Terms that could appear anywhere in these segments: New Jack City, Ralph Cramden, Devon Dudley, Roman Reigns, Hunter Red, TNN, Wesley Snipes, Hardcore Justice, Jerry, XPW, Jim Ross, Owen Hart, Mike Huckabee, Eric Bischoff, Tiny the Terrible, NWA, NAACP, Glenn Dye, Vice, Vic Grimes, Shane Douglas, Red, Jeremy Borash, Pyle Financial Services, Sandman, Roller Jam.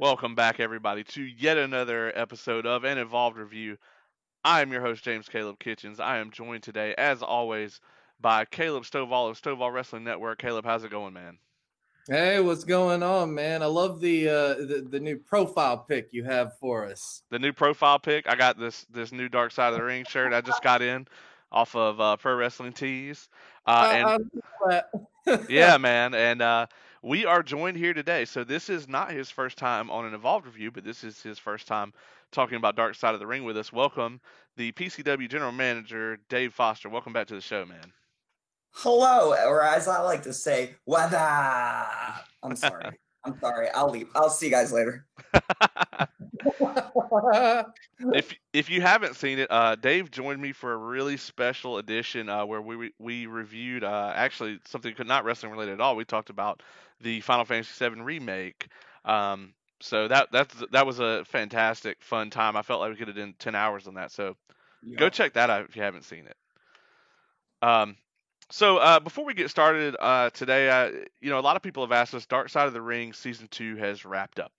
Welcome back, everybody, to yet another episode of An Evolved Review. I am your host, James Caleb Kitchens. I am joined today, as always, by Caleb Stovall of Stovall Wrestling Network. Caleb, how's it going, man? Hey, what's going on, man? I love the new profile pic you have for us. The new profile pic? I got this new Dark Side of the Ring shirt I just got in off of Pro Wrestling Tees. Yeah, man, and we are joined here today. So this is not his first time on An Evolved Review, but this is his first time talking about Dark Side of the Ring with us. Welcome, the PCW General Manager, Dave Foster. Welcome back to the show, man. Hello, or as I like to say, wada. I'm sorry. I'm sorry. I'll leave. I'll see you guys later. If you haven't seen it, Dave joined me for a really special edition where we reviewed actually something not wrestling related at all. We talked about the Final Fantasy VII remake. So that was a fantastic, fun time. I felt like we could have done 10 hours on that. So yeah. Go check that out if you haven't seen it. So before we get started today, a lot of people have asked us, Dark Side of the Ring Season 2 has wrapped up.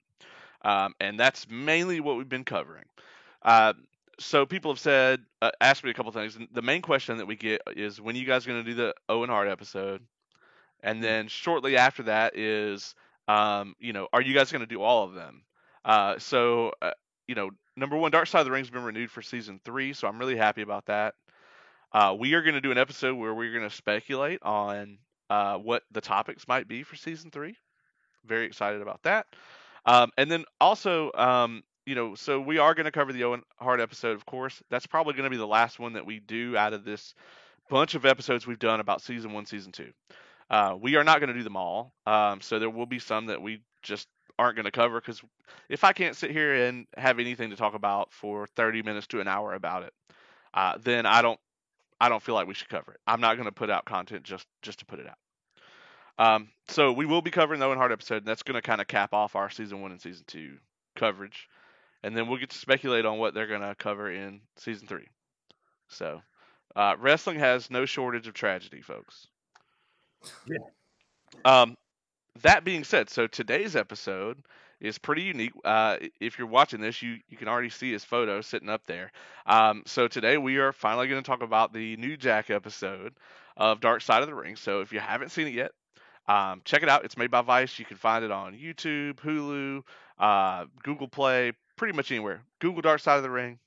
And that's mainly what we've been covering. So people have asked me a couple things. The main question that we get is, when are you guys going to do the Owen Hart episode? And then shortly after that is, are you guys going to do all of them? Number one, Dark Side of the Ring's been renewed for Season 3, so I'm really happy about that. We are going to do an episode where we're going to speculate on what the topics might be for Season 3. Very excited about that. And then also, so we are going to cover the Owen Hart episode, of course. That's probably going to be the last one that we do out of this bunch of episodes we've done about Season 1, Season 2. We are not going to do them all. So there will be some that we just aren't going to cover, because if I can't sit here and have anything to talk about for 30 minutes to an hour about it, then I don't feel like we should cover it. I'm not going to put out content just to put it out. So we will be covering the Owen Hart episode, and that's going to kind of cap off our Season 1 and Season 2 coverage. And then we'll get to speculate on what they're going to cover in Season 3. So wrestling has no shortage of tragedy, folks. Yeah. That being said, so today's episode is pretty unique. If you're watching this, you can already see his photo sitting up there. So today we are finally going to talk about the New Jack episode of Dark Side of the Ring. So if you haven't seen it yet, check it out. It's made by Vice. You can find it on YouTube, Hulu, Google Play, pretty much anywhere. Google Dark Side of the Ring,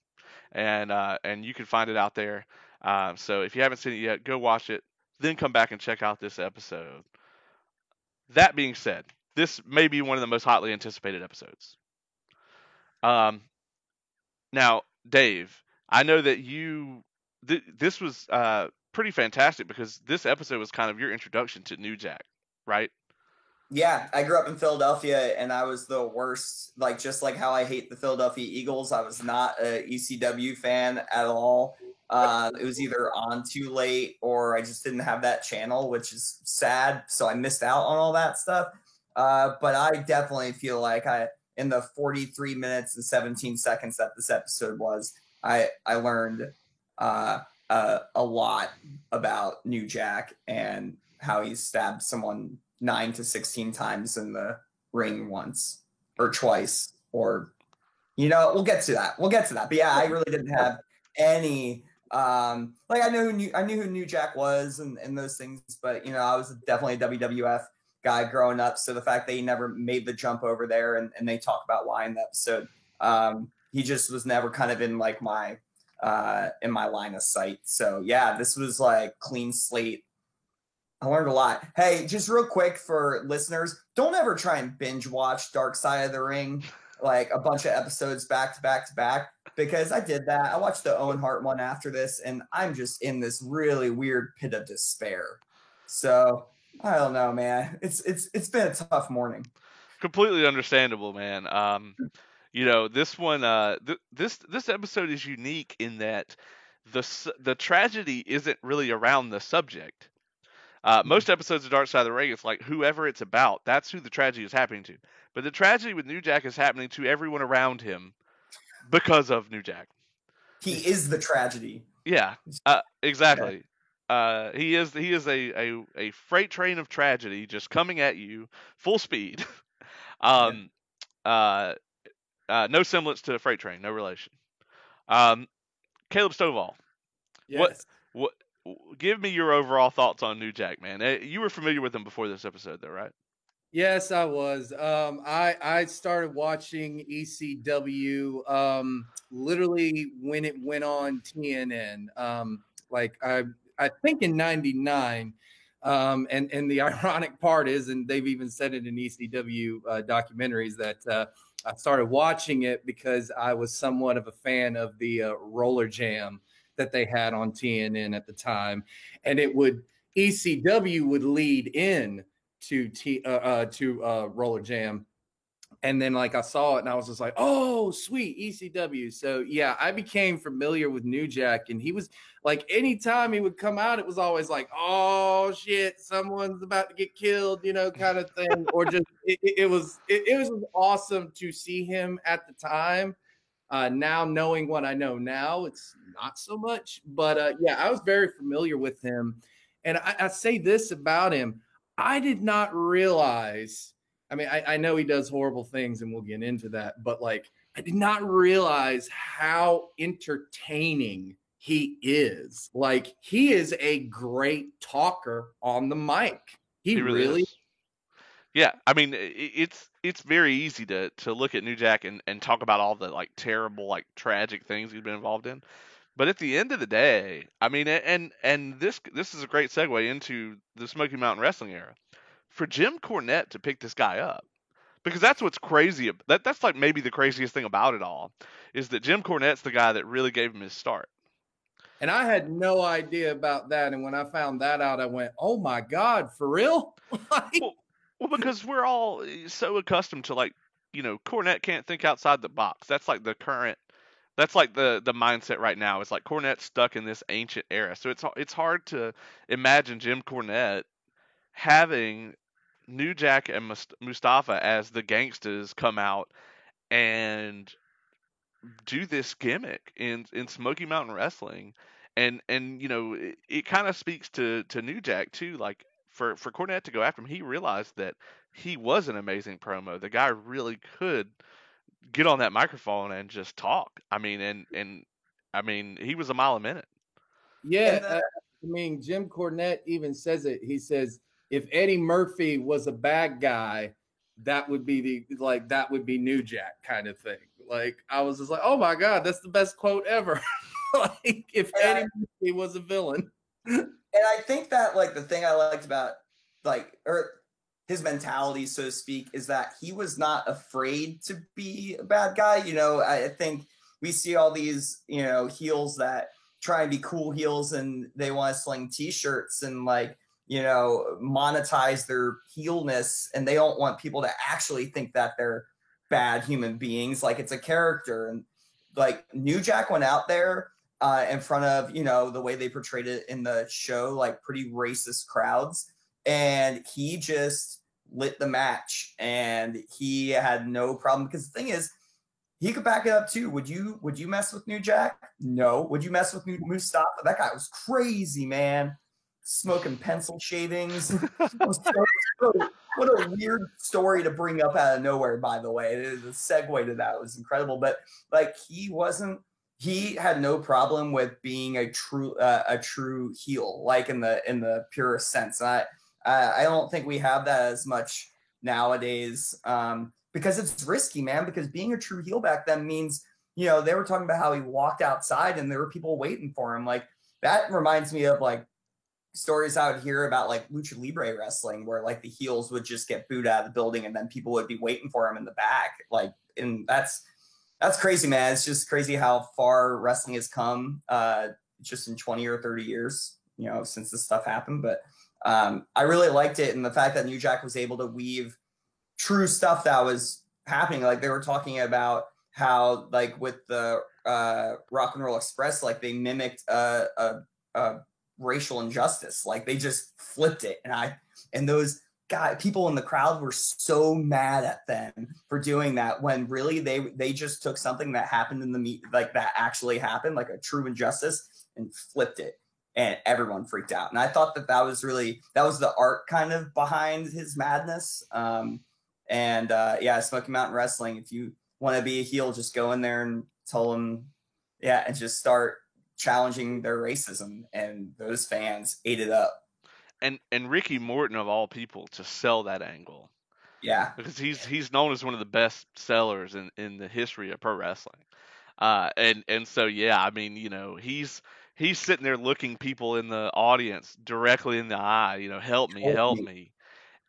and you can find it out there. So if you haven't seen it yet, go watch it. Then come back and check out this episode. That being said, this may be one of the most hotly anticipated episodes. Now, Dave, I know that you... This was pretty fantastic, because this episode was kind of your introduction to New Jack, right? Yeah, I grew up in Philadelphia, and I was the worst. Like, just like how I hate the Philadelphia Eagles, I was not an ECW fan at all. It was either on too late, or I just didn't have that channel, which is sad, so I missed out on all that stuff. But I definitely feel like in the 43 minutes and 17 seconds that this episode was, I learned a lot about New Jack and how he stabbed someone 9 to 16 times in the ring once or twice, or, we'll get to that. But yeah, I really didn't have any, I knew who New Jack was and those things, but I was definitely a WWF guy growing up, so the fact that he never made the jump over there, and they talk about why in the episode, he just was never kind of in like my in my line of sight. So yeah, this was like clean slate. I learned a lot. Hey, just real quick for listeners, don't ever try and binge watch Dark Side of the Ring, like a bunch of episodes back to back to back, because I did that. I watched the Owen Hart one after this, and I'm just in this really weird pit of despair. So I don't know, man. It's been a tough morning. Completely understandable, man. This one, this episode is unique in that the tragedy isn't really around the subject. Most episodes of Dark Side of the Ring, it's like whoever it's about, that's who the tragedy is happening to. But the tragedy with New Jack is happening to everyone around him because of New Jack. He is the tragedy. Yeah, exactly. Yeah. He is a freight train of tragedy just coming at you full speed. No semblance to the freight train, no relation. Caleb Stovall. Yes. What? Give me your overall thoughts on New Jack, man. You were familiar with him before this episode, though, right? Yes, I was. I started watching ECW literally when it went on TNN. I think in '99. And the ironic part is, and they've even said it in ECW documentaries, that I started watching it because I was somewhat of a fan of the Roller Jam that they had on TNN at the time. And ECW would lead in to Roller Jam. And then I saw it and I was just like, oh, sweet, ECW. So yeah, I became familiar with New Jack, and he was anytime he would come out, it was always oh shit, someone's about to get killed, kind of thing. Or just, it was awesome to see him at the time. Now knowing what I know now, it's not so much, but yeah, I was very familiar with him. And I say this about him. I did not realize, I know he does horrible things and we'll get into that, but I did not realize how entertaining he is. He is a great talker on the mic. He really is. Yeah. It's very easy to look at New Jack and talk about all the terrible, tragic things he's been involved in. But at the end of the day, and this is a great segue into the Smoky Mountain Wrestling era. For Jim Cornette to pick this guy up, because that's what's crazy. That's maybe the craziest thing about it all, is that Jim Cornette's the guy that really gave him his start. And I had no idea about that. And when I found that out, I went, oh my God, for real? well, because we're all so accustomed to Cornette can't think outside the box. That's the current. That's the mindset right now. It's Cornette's stuck in this ancient era. So it's hard to imagine Jim Cornette having New Jack and Mustafa as the gangsters come out and do this gimmick in Smoky Mountain Wrestling. And it kind of speaks to New Jack too. For Cornette to go after him, he realized that he was an amazing promo. The guy really could get on that microphone and just talk. He was a mile a minute. Yeah. Jim Cornette even says it. He says, if Eddie Murphy was a bad guy, that would be that would be New Jack kind of thing. I was just oh my God, that's the best quote ever. Eddie Murphy was a villain. And I think that the thing I liked about or his mentality, so to speak, is that he was not afraid to be a bad guy. I think we see all these, heels that try and be cool heels and they want to sling t-shirts and monetize their heelness, and they don't want people to actually think that they're bad human beings. It's a character, and New Jack went out there in front of, the way they portrayed it in the show, pretty racist crowds, and he just lit the match, and he had no problem, because the thing is, he could back it up too. Would you mess with New Jack? No. Would you mess with Mustafa? That guy was crazy, man. Smoking pencil shavings. What a weird story to bring up out of nowhere, by the way. The segue to that was incredible. But he had no problem with being a true heel, in the purest sense. I don't think we have that as much nowadays. Because it's risky, man, because being a true heel back then means, they were talking about how he walked outside and there were people waiting for him. That reminds me of stories I would hear about lucha libre wrestling, where the heels would just get booed out of the building and then people would be waiting for him in the back. And that's crazy, man. It's just crazy how far wrestling has come just in 20 or 30 years, since this stuff happened. But I really liked it. And the fact that New Jack was able to weave true stuff that was happening. They were talking about how, with the Rock and Roll Express, they mimicked a racial injustice. They just flipped it. And those people in the crowd were so mad at them for doing that, when really they just took something that happened in the meet, that actually happened, a true injustice, and flipped it. And everyone freaked out. And I thought that was the art kind of behind his madness. And yeah, Smoky Mountain Wrestling, if you want to be a heel, just go in there and tell them, yeah, and just start challenging their racism. And those fans ate it up. And Ricky Morton, of all people, to sell that angle. Yeah. Because he's known as one of the best sellers in the history of pro wrestling. And so, yeah, I mean, you know, he's sitting there looking people in the audience directly in the eye, you know, help me.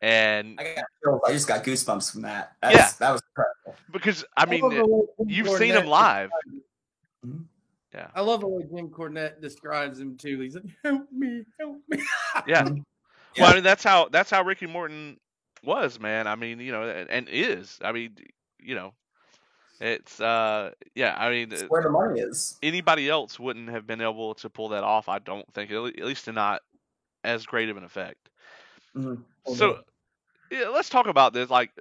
And I just got goosebumps from that. That was incredible. Because, I mean, you've seen him live. Mm-hmm. Yeah. I love the way Jim Cornette describes him too. He's like, help me. Yeah. Well, I mean, that's how Ricky Morton was, man. I mean, you know, and is. I mean, you know, it's yeah. I mean, it's where the money is. Anybody else wouldn't have been able to pull that off, I don't think. At least not as great of an effect. Mm-hmm. So, yeah, let's talk about this. Like,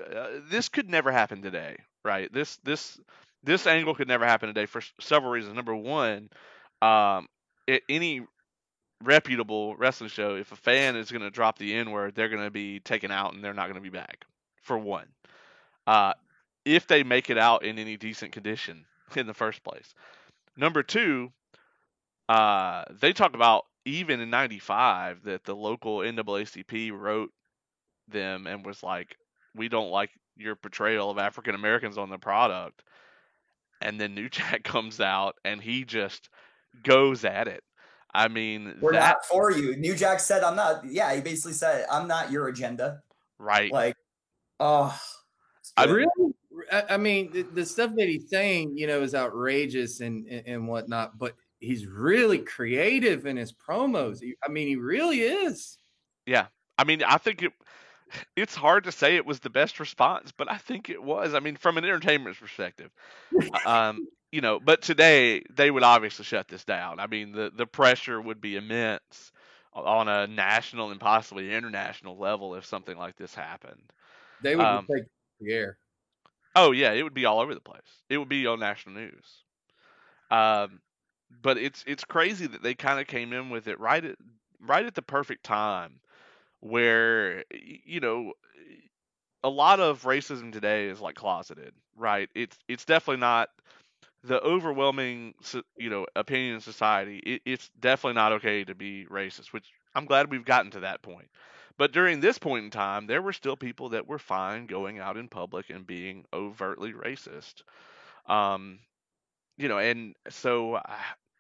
this could never happen today, right? This angle could never happen today for several reasons. Number one, at any reputable wrestling show, if a fan is going to drop the N-word, they're going to be taken out and they're not going to be back, for one. If they make it out in any decent condition in the first place. Number two, they talk about, even in 95, that the local NAACP wrote them and was like, we don't like your portrayal of African Americans on the product. And then New Jack comes out, and he just goes at it. I mean, we're not for you. New Jack said, I'm not. Yeah, he basically said, I'm not your agenda. Right. Like, oh. Really? I mean, the stuff that he's saying, you know, is outrageous and whatnot, but he's really creative in his promos. I mean, he really is. Yeah. I mean, I think it's hard to say it was the best response, but I think it was. I mean, from an entertainment perspective, you know, but today they would obviously shut this down. I mean, the pressure would be immense on a national and possibly international level if something like this happened. They would take the air. Oh yeah, it would be all over the place. It would be on national news. But it's crazy that they kind of came in with it right at the perfect time. Where, you know, a lot of racism today is like closeted, right? It's definitely not the overwhelming, you know, opinion in society. It's definitely not okay to be racist, which I'm glad we've gotten to that point. But during this point in time, there were still people that were fine going out in public and being overtly racist. You know, and so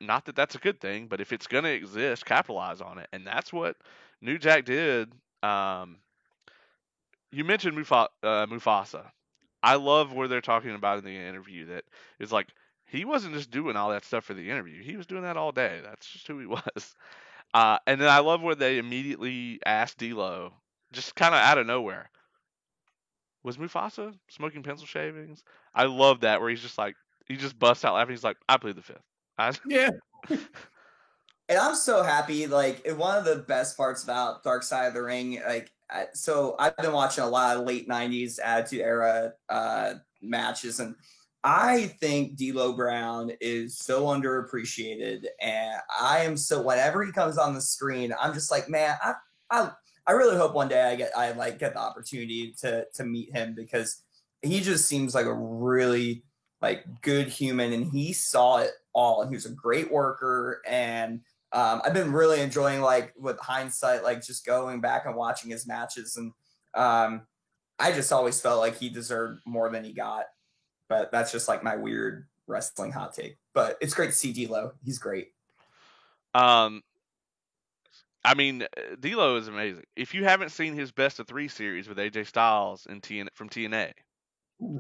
not that that's a good thing, but if it's going to exist, capitalize on it. And that's what New Jack did. You mentioned Mufasa. I love where they're talking about in the interview that it's like he wasn't just doing all that stuff for the interview. He was doing that all day. That's just who he was. And then I love where they immediately asked D'Lo, just kind of out of nowhere, was Mufasa smoking pencil shavings? I love that, where he's just like, he just busts out laughing. He's like, I plead the fifth. Yeah. And I'm so happy, like, one of the best parts about Dark Side of the Ring, like, so I've been watching a lot of late 90s Attitude Era matches, and I think D'Lo Brown is so underappreciated, and I am so, whenever he comes on the screen, I'm just like, man, I really hope one day I get the opportunity to meet him, because he just seems like a really, like, good human, and he saw it all, and he was a great worker, and I've been really enjoying, like, with hindsight, like, just going back and watching his matches. And I just always felt like he deserved more than he got. But that's just, like, my weird wrestling hot take. But it's great to see D'Lo. He's great. I mean, D'Lo is amazing. If you haven't seen his Best of 3 series with AJ Styles and from TNA.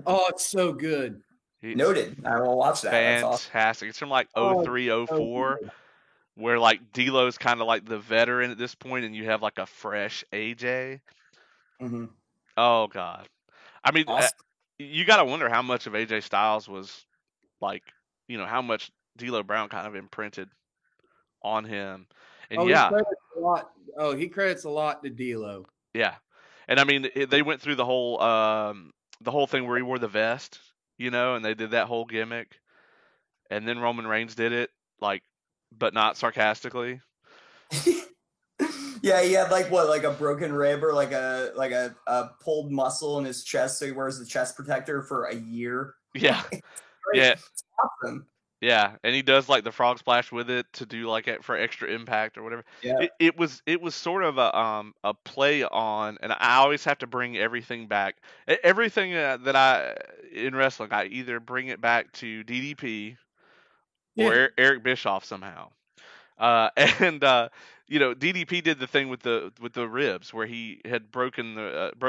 Oh, it's so good. Noted. I will watch that. Fantastic. That's awesome. It's from, like, 03, 04. Where, like, D'Lo's kind of like the veteran at this point, and you have like a fresh AJ. Mm-hmm. Oh God, I mean, awesome. You gotta wonder how much of AJ Styles was, like, you know, how much D'Lo Brown kind of imprinted on him, and yeah, he credits a lot to D'Lo. Yeah, and I mean, they went through the whole thing where he wore the vest, you know, and they did that whole gimmick, and then Roman Reigns did it, like. But not sarcastically. Yeah, he had like what, like a broken rib or like a pulled muscle in his chest, so he wears the chest protector for a year. Yeah, yeah, awesome. Yeah, and he does like the frog splash with it to do like it for extra impact or whatever. Yeah, it was sort of a play on, and I always have to bring everything back. Everything that I in wrestling, I either bring it back to DDP or Eric Bischoff somehow. You know, DDP did the thing with the ribs where he had broken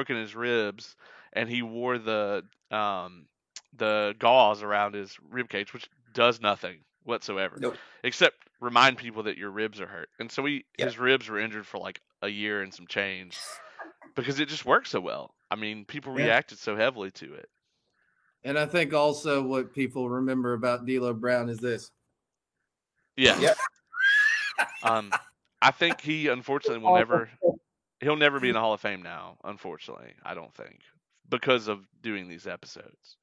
his ribs, and he wore the gauze around his rib cage, which does nothing whatsoever. Nope. Except remind people that your ribs are hurt. And so his ribs were injured for like a year and some change because it just worked so well. I mean, people reacted so heavily to it. And I think also what people remember about D'Lo Brown is this. Yeah. Yep. I think he unfortunately will never. He'll never be in the Hall of Fame now. Unfortunately, I don't think, because of doing these episodes.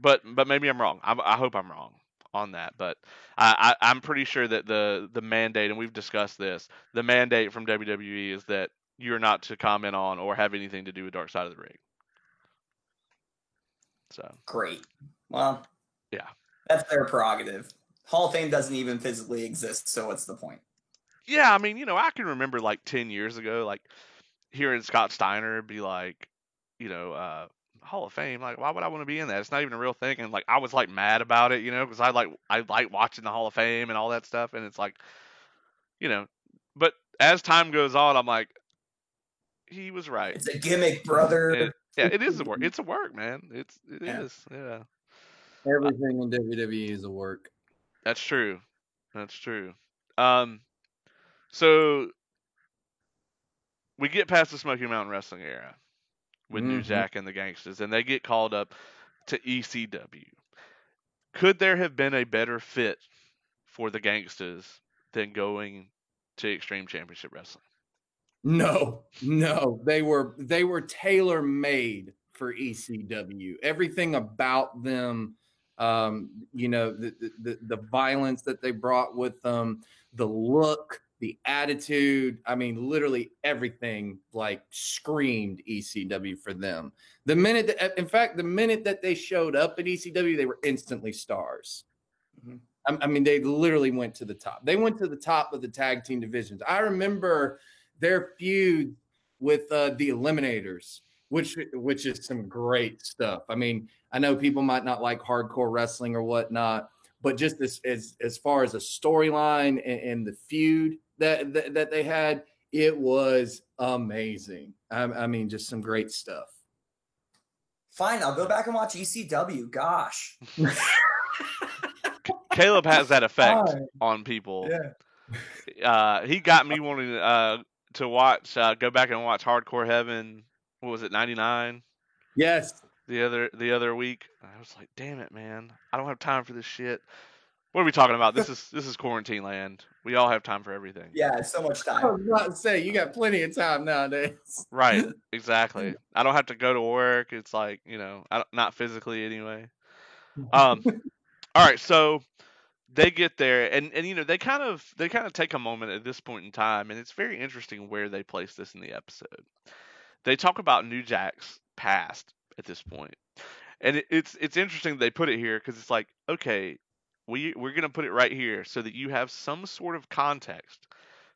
But maybe I'm wrong. I hope I'm wrong on that. But I'm pretty sure that the mandate, and we've discussed this, the mandate from WWE is that you're not to comment on or have anything to do with Dark Side of the Ring. So great. Well, yeah, that's their prerogative. Hall of Fame doesn't even physically exist, so what's the point? Yeah, I mean, you know, I can remember like 10 years ago, like hearing Scott Steiner be like, you know, Hall of Fame, like why would I want to be in that? It's not even a real thing. And like I was like mad about it, you know, because I like watching the Hall of Fame and all that stuff, and it's like, you know, but as time goes on, I'm like, he was right. It's a gimmick, brother. It is a work. It's a work, man. It is. Yeah. Everything in WWE is a work. That's true. That's true. So we get past the Smoky Mountain Wrestling era with New Jack and the Gangsters, and they get called up to ECW. Could there have been a better fit for the Gangsters than going to Extreme Championship Wrestling? No. They were tailor-made for ECW. Everything about them. You know, the violence that they brought with them, the look, the attitude. I mean, literally everything like screamed ECW for them. The minute that they showed up at ECW, they were instantly stars. I mean, they literally went to the top. They went to the top of the tag team divisions. I remember their feud with the Eliminators, which is some great stuff. I mean, I know people might not like hardcore wrestling or whatnot, but just as far as a storyline and the feud that they had, it was amazing. I mean, just some great stuff. Fine, I'll go back and watch ECW. Gosh. Caleb has that effect on people. Yeah. He got me wanting to watch, go back and watch Hardcore Heaven. What was it, 99? Yes. The other week, I was like, "Damn it, man! I don't have time for this shit." What are we talking about? This is quarantine land. We all have time for everything. Yeah, so much time. I was about to say, you got plenty of time nowadays. Right? Exactly. I don't have to go to work. It's like, you know, not physically anyway. All right, so they get there, and you know, they kind of take a moment at this point in time, and it's very interesting where they place this in the episode. They talk about New Jack's past at this point. And it's interesting they put it here because it's like, okay, we're going to put it right here so that you have some sort of context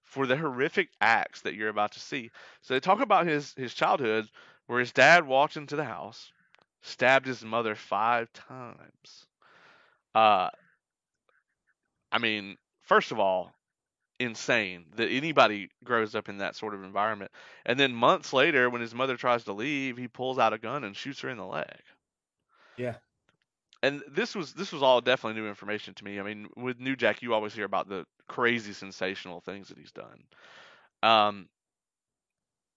for the horrific acts that you're about to see. So they talk about his childhood where his dad walked into the house, stabbed his mother 5 times. I mean, first of all, insane that anybody grows up in that sort of environment. And then months later, when his mother tries to leave, he pulls out a gun and shoots her in the leg. Yeah. And this was all definitely new information to me. I mean, with New Jack, you always hear about the crazy sensational things that he's done.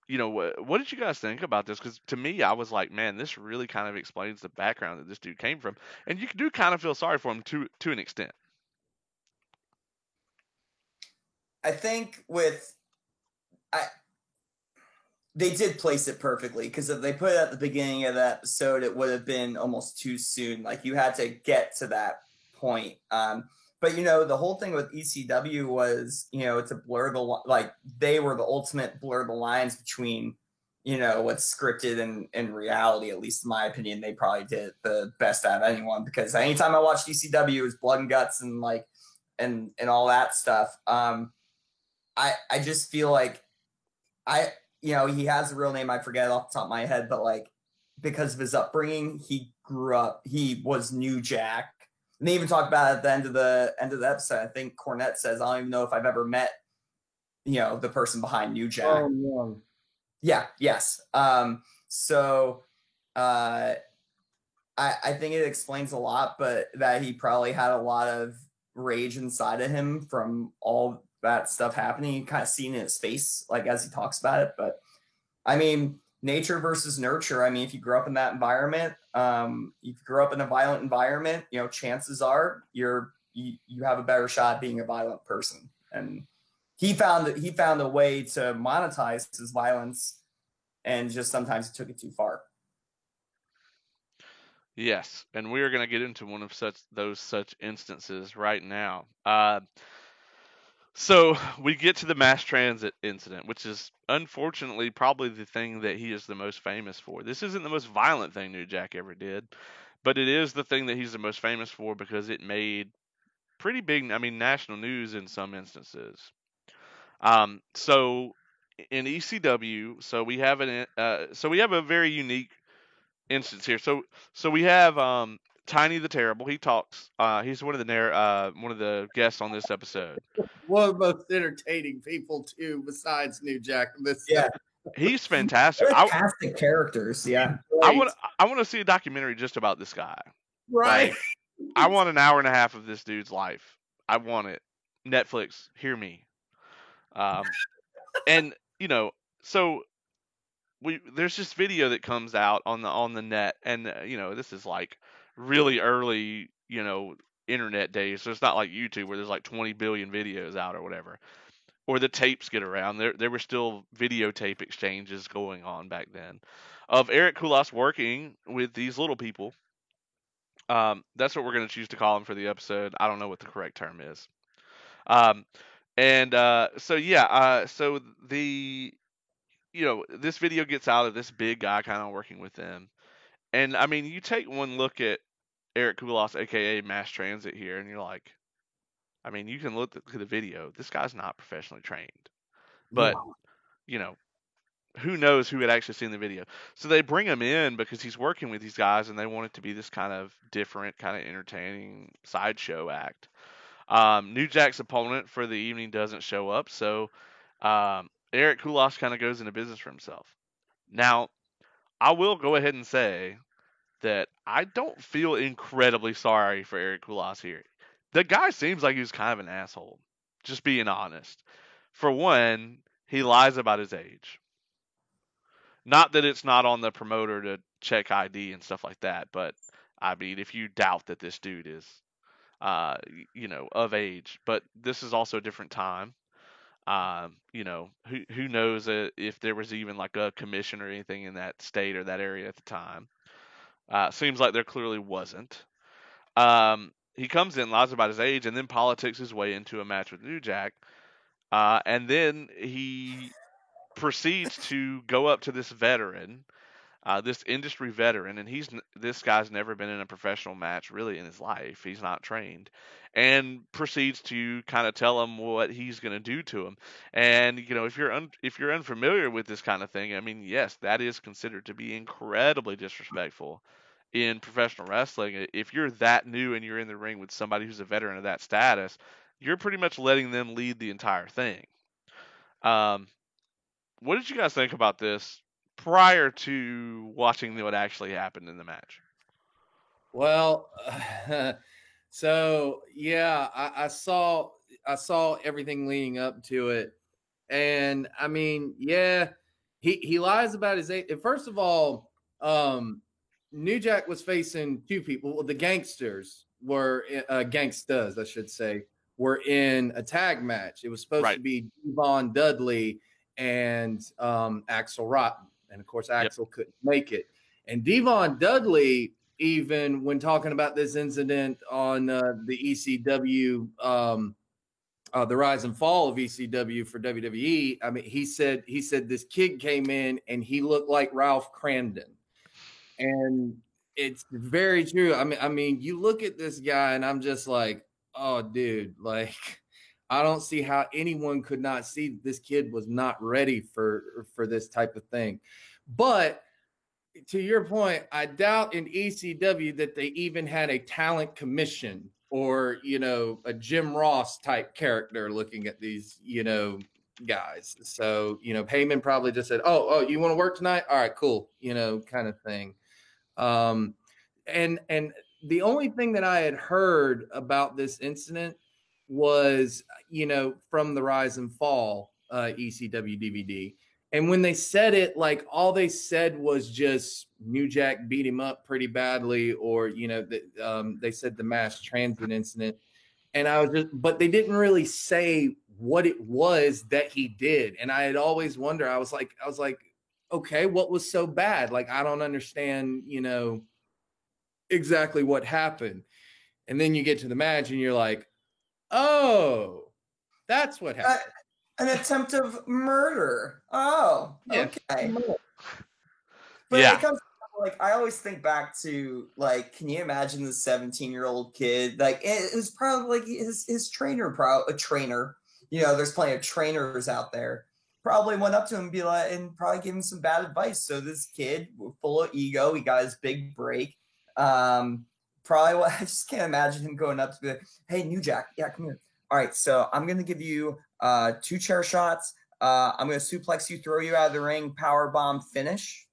You know, what did you guys think about this? Because to me, I was like, man, this really kind of explains the background that this dude came from. And you do kind of feel sorry for him to an extent. I think they did place it perfectly, because if they put it at the beginning of the episode, it would have been almost too soon. Like, you had to get to that point. But, you know, the whole thing with ECW was, you know, it's a blur the like they were the ultimate blur the lines between, you know, what's scripted and reality. At least in my opinion, they probably did the best out of anyone, because anytime I watched ECW, it was blood and guts and like and all that stuff. I just feel like you know, he has a real name. I forget off the top of my head, but like because of his upbringing, he grew up. He was New Jack. And they even talked about it at the end of the episode. I think Cornette says, "I don't even know if I've ever met, you know, the person behind New Jack." Oh, yeah. Yes. I think it explains a lot, but that he probably had a lot of rage inside of him from all that stuff happening. You kind of see it in his face, like as he talks about it. But I mean, nature versus nurture. I mean, if you grew up in that environment, if you grew up in a violent environment, you know, chances are you have a better shot at being a violent person. And he found a way to monetize his violence, and just sometimes he took it too far. Yes, and we are going to get into one of such instances right now. So we get to the Mass Transit incident, which is unfortunately probably the thing that he is the most famous for. This isn't the most violent thing New Jack ever did, but it is the thing that he's the most famous for because it made pretty big, I mean, national news in some instances. So in ECW, we have a very unique instance here. So we have Tiny the Terrible. He talks. He's one of the guests on this episode. One of the most entertaining people too, besides New Jack. Yeah, he's fantastic. Fantastic characters. Yeah, I want to see a documentary just about this guy. Right. Like, I want an hour and a half of this dude's life. I want it. Netflix, hear me. And you know, so there's this video that comes out on the net, and you know, this is like really early, you know, internet days. So it's not like YouTube where there's like 20 billion videos out or whatever, or the tapes get around. There were still videotape exchanges going on back then of Eric Kulas working with these little people. That's what we're going to choose to call him for the episode. I don't know what the correct term is. This video gets out of this big guy kind of working with them. And I mean, you take one look at Eric Kulas, aka Mass Transit here, and you're like, I mean, you can look at the video. This guy's not professionally trained, but you know, who knows who had actually seen the video? So they bring him in because he's working with these guys, and they want it to be this kind of different, kind of entertaining sideshow act. New Jack's opponent for the evening doesn't show up, so Eric Kulas kind of goes into business for himself. Now, I will go ahead and say that I don't feel incredibly sorry for Eric Kulas here. The guy seems like he's kind of an asshole, just being honest. For one, he lies about his age. Not that it's not on the promoter to check ID and stuff like that, but I mean, if you doubt that this dude is, you know, of age, but this is also a different time. You know, who knows if there was even like a commission or anything in that state or that area at the time. Seems like there clearly wasn't. He comes in, lies about his age, and then politics his way into a match with New Jack. And then he proceeds to go up to this veteran, this industry veteran, and this guy's never been in a professional match really in his life. He's not trained, and proceeds to kind of tell him what he's going to do to him. And you know, if you're unfamiliar with this kind of thing, I mean, yes, that is considered to be incredibly disrespectful in professional wrestling. If you're that new and you're in the ring with somebody who's a veteran of that status, you're pretty much letting them lead the entire thing. What did you guys think about this prior to watching what actually happened in the match? Well, so yeah, I saw everything leading up to it, and I mean, yeah, he lies about his age. First of all, New Jack was facing two people. Well, the gangsters were in a tag match. It was supposed to be Devon Dudley and Axel Rotten. And of course, Axel couldn't make it. And Devon Dudley even when talking about this incident on the ECW, the rise and fall of ECW for WWE. I mean, he said this kid came in and he looked like Ralph Cramden, and it's very true. I mean, you look at this guy and I'm just like, oh, dude, like, I don't see how anyone could not see that this kid was not ready for this type of thing. But to your point, I doubt in ECW that they even had a talent commission or, you know, a Jim Ross type character looking at these, you know, guys. So, you know, Heyman probably just said, oh, you want to work tonight? All right, cool. You know, kind of thing. And the only thing that I had heard about this incident was, you know, from the Rise and Fall ECW DVD. And when they said it, like, all they said was just New Jack beat him up pretty badly, or, you know, they said the Mass Transit incident. And I was but they didn't really say what it was that he did. And I had always wondered, I was like, okay, what was so bad? Like, I don't understand, you know, exactly what happened. And then you get to the match and you're like, oh, that's what happened. An attempt of murder. Oh, okay. But yeah. It comes to, like, I always think back to, like, can you imagine the 17-year-old kid? Like, it was probably like his trainer, a trainer. You know, there's plenty of trainers out there. Probably went up to him and probably gave him some bad advice. So this kid, full of ego, he got his big break. Probably, I just can't imagine him going up to be like, "Hey, New Jack, yeah, come here. All right, so I'm gonna give you 2 chair shots. I'm gonna suplex you, throw you out of the ring, power bomb, finish."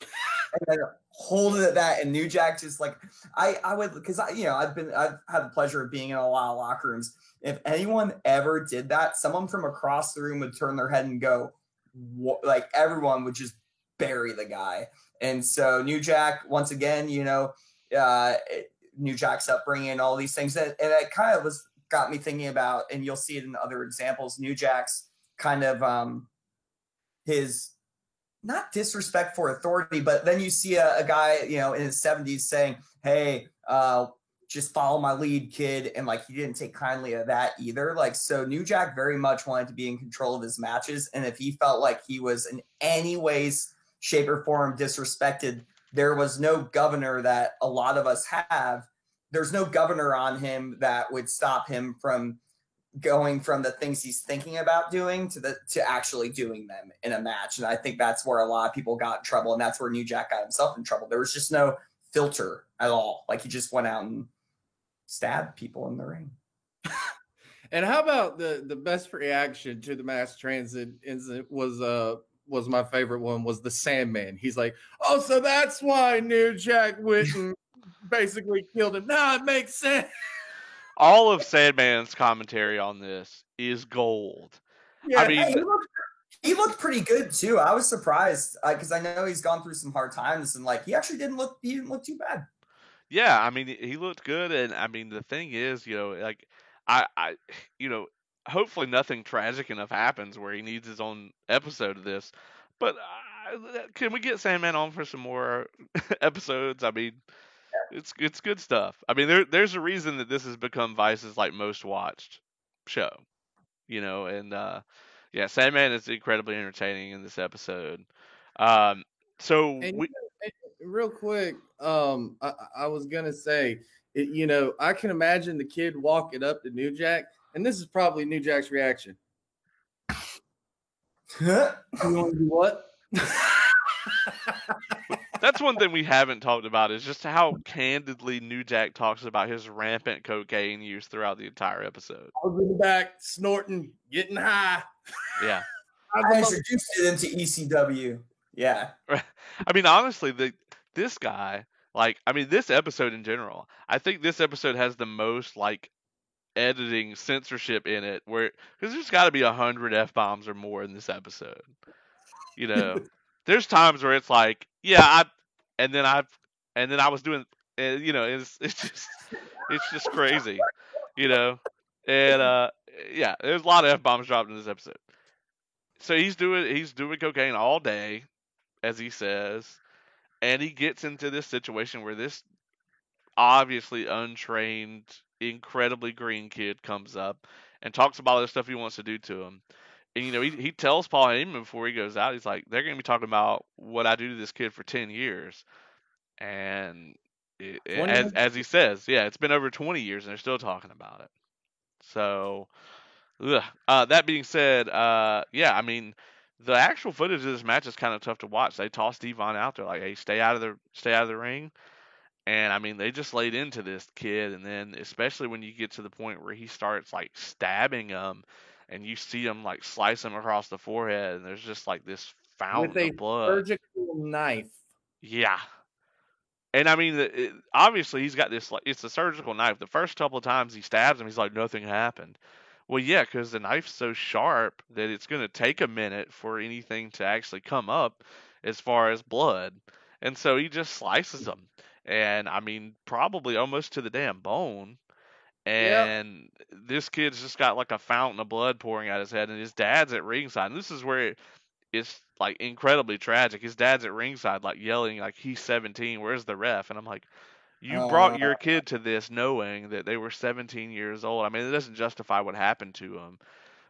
And then hold it at that, and New Jack just like, I would, because I've had the pleasure of being in a lot of locker rooms. If anyone ever did that, someone from across the room would turn their head and go, what? Like, everyone would just bury the guy. And so New Jack, once again, you know, New Jack's upbringing and all these things. And that kind of got me thinking about, and you'll see it in other examples, New Jack's kind of his not disrespect for authority, but then you see a guy, you know, in his 70s saying, hey, just follow my lead, kid. And like, he didn't take kindly to that either. Like, so New Jack very much wanted to be in control of his matches. And if he felt like he was in any ways, shape or form disrespected, there was no governor that a lot of us have. There's no governor on him that would stop him from going from the things he's thinking about doing to actually doing them in a match. And I think that's where a lot of people got in trouble. And that's where New Jack got himself in trouble. There was just no filter at all. Like, he just went out and stabbed people in the ring. And how about the best reaction to the Mass Transit incident was my favorite one, was the Sandman. He's like, oh, so that's why New Jack Whitten basically killed him. Nah, it makes sense. All of Sandman's commentary on this is gold. Yeah, I mean, he looked pretty good too. I was surprised because I know he's gone through some hard times, and like, he actually didn't look too bad. Yeah, I mean, he looked good, and I mean, the thing is, you know, like I you know, hopefully nothing tragic enough happens where he needs his own episode of this. But can we get Sandman on for some more episodes? I mean, it's good stuff. I mean, there's a reason that this has become Vice's like most watched show, you know. And yeah, Sandman is incredibly entertaining in this episode. Real quick, I was gonna say, you know, I can imagine the kid walking up to New Jack, and this is probably New Jack's reaction. Huh? You want to do what? That's one thing we haven't talked about, is just how candidly New Jack talks about his rampant cocaine use throughout the entire episode. I was in the back, snorting, getting high. Yeah. I introduced it into ECW. Yeah. I mean, honestly, this guy, like, I mean, this episode in general, I think this episode has the most, like, editing censorship in it, where, because there's got to be 100 F-bombs or more in this episode. You know, there's times where it's like, yeah, I was doing, and, you know, it's just crazy, you know, and yeah, there's a lot of F-bombs dropped in this episode. So he's doing cocaine all day, as he says, And he gets into this situation where this obviously untrained, incredibly green kid comes up and talks about all the stuff he wants to do to him. And, you know, he tells Paul Heyman before he goes out, he's like, they're going to be talking about what I do to this kid for 10 years. And it, as he says, yeah, it's been over 20 years and they're still talking about it. So, that being said, yeah, I mean, the actual footage of this match is kind of tough to watch. They tossed Devon out there like, hey, stay out of the ring. And, I mean, they just laid into this kid. And then especially when you get to the point where he starts, like, stabbing him and you see him, like, slice him across the forehead. And there's just, like, this fountain of blood. With a surgical knife. Yeah. And, I mean, obviously he's got this, like, it's a surgical knife. The first couple of times he stabs him, he's like, nothing happened. Well, yeah, because the knife's so sharp that it's going to take a minute for anything to actually come up as far as blood. And so he just slices him. And, I mean, probably almost to the damn bone. And yep. This kid's just got, like, a fountain of blood pouring out his head. And his dad's at ringside. And this is where it's, like, incredibly tragic. His dad's at ringside, like, yelling, like, he's 17. Where's the ref? And I'm like, you brought your kid to this knowing that they were 17 years old. I mean, it doesn't justify what happened to him.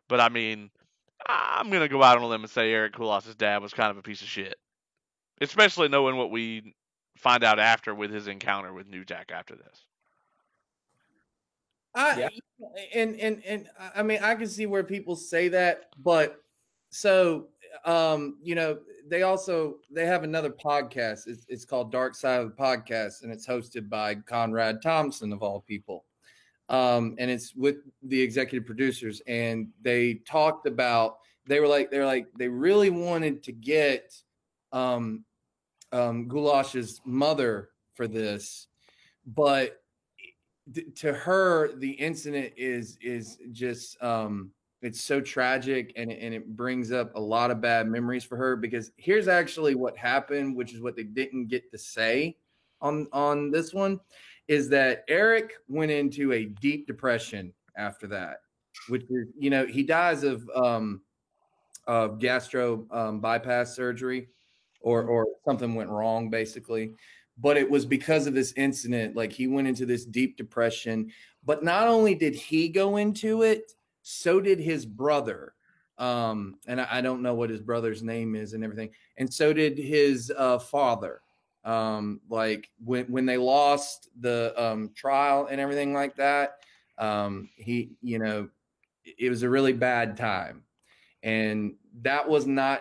But, I mean, I'm going to go out on a limb and say Eric Kulas' dad was kind of a piece of shit. Especially knowing what we find out after with his encounter with New Jack after this. And I mean, I can see where people say that, but so, you know, they have another podcast. It's called Dark Side of the Podcast, and it's hosted by Conrad Thompson of all people. And it's with the executive producers, and they talked about, they really wanted to get, Gulash's mother for this, but to her the incident is just it's so tragic, and it brings up a lot of bad memories for her, because here's actually what happened, which is what they didn't get to say on this one, is that Eric went into a deep depression after that, which is, you know, he dies of gastro bypass surgery. Or something went wrong, basically. But it was because of this incident. Like, he went into this deep depression. But not only did he go into it, so did his brother. And I don't know what his brother's name is and everything. And so did his father. Like, when they lost the trial and everything like that, he, you know, it was a really bad time. And that was not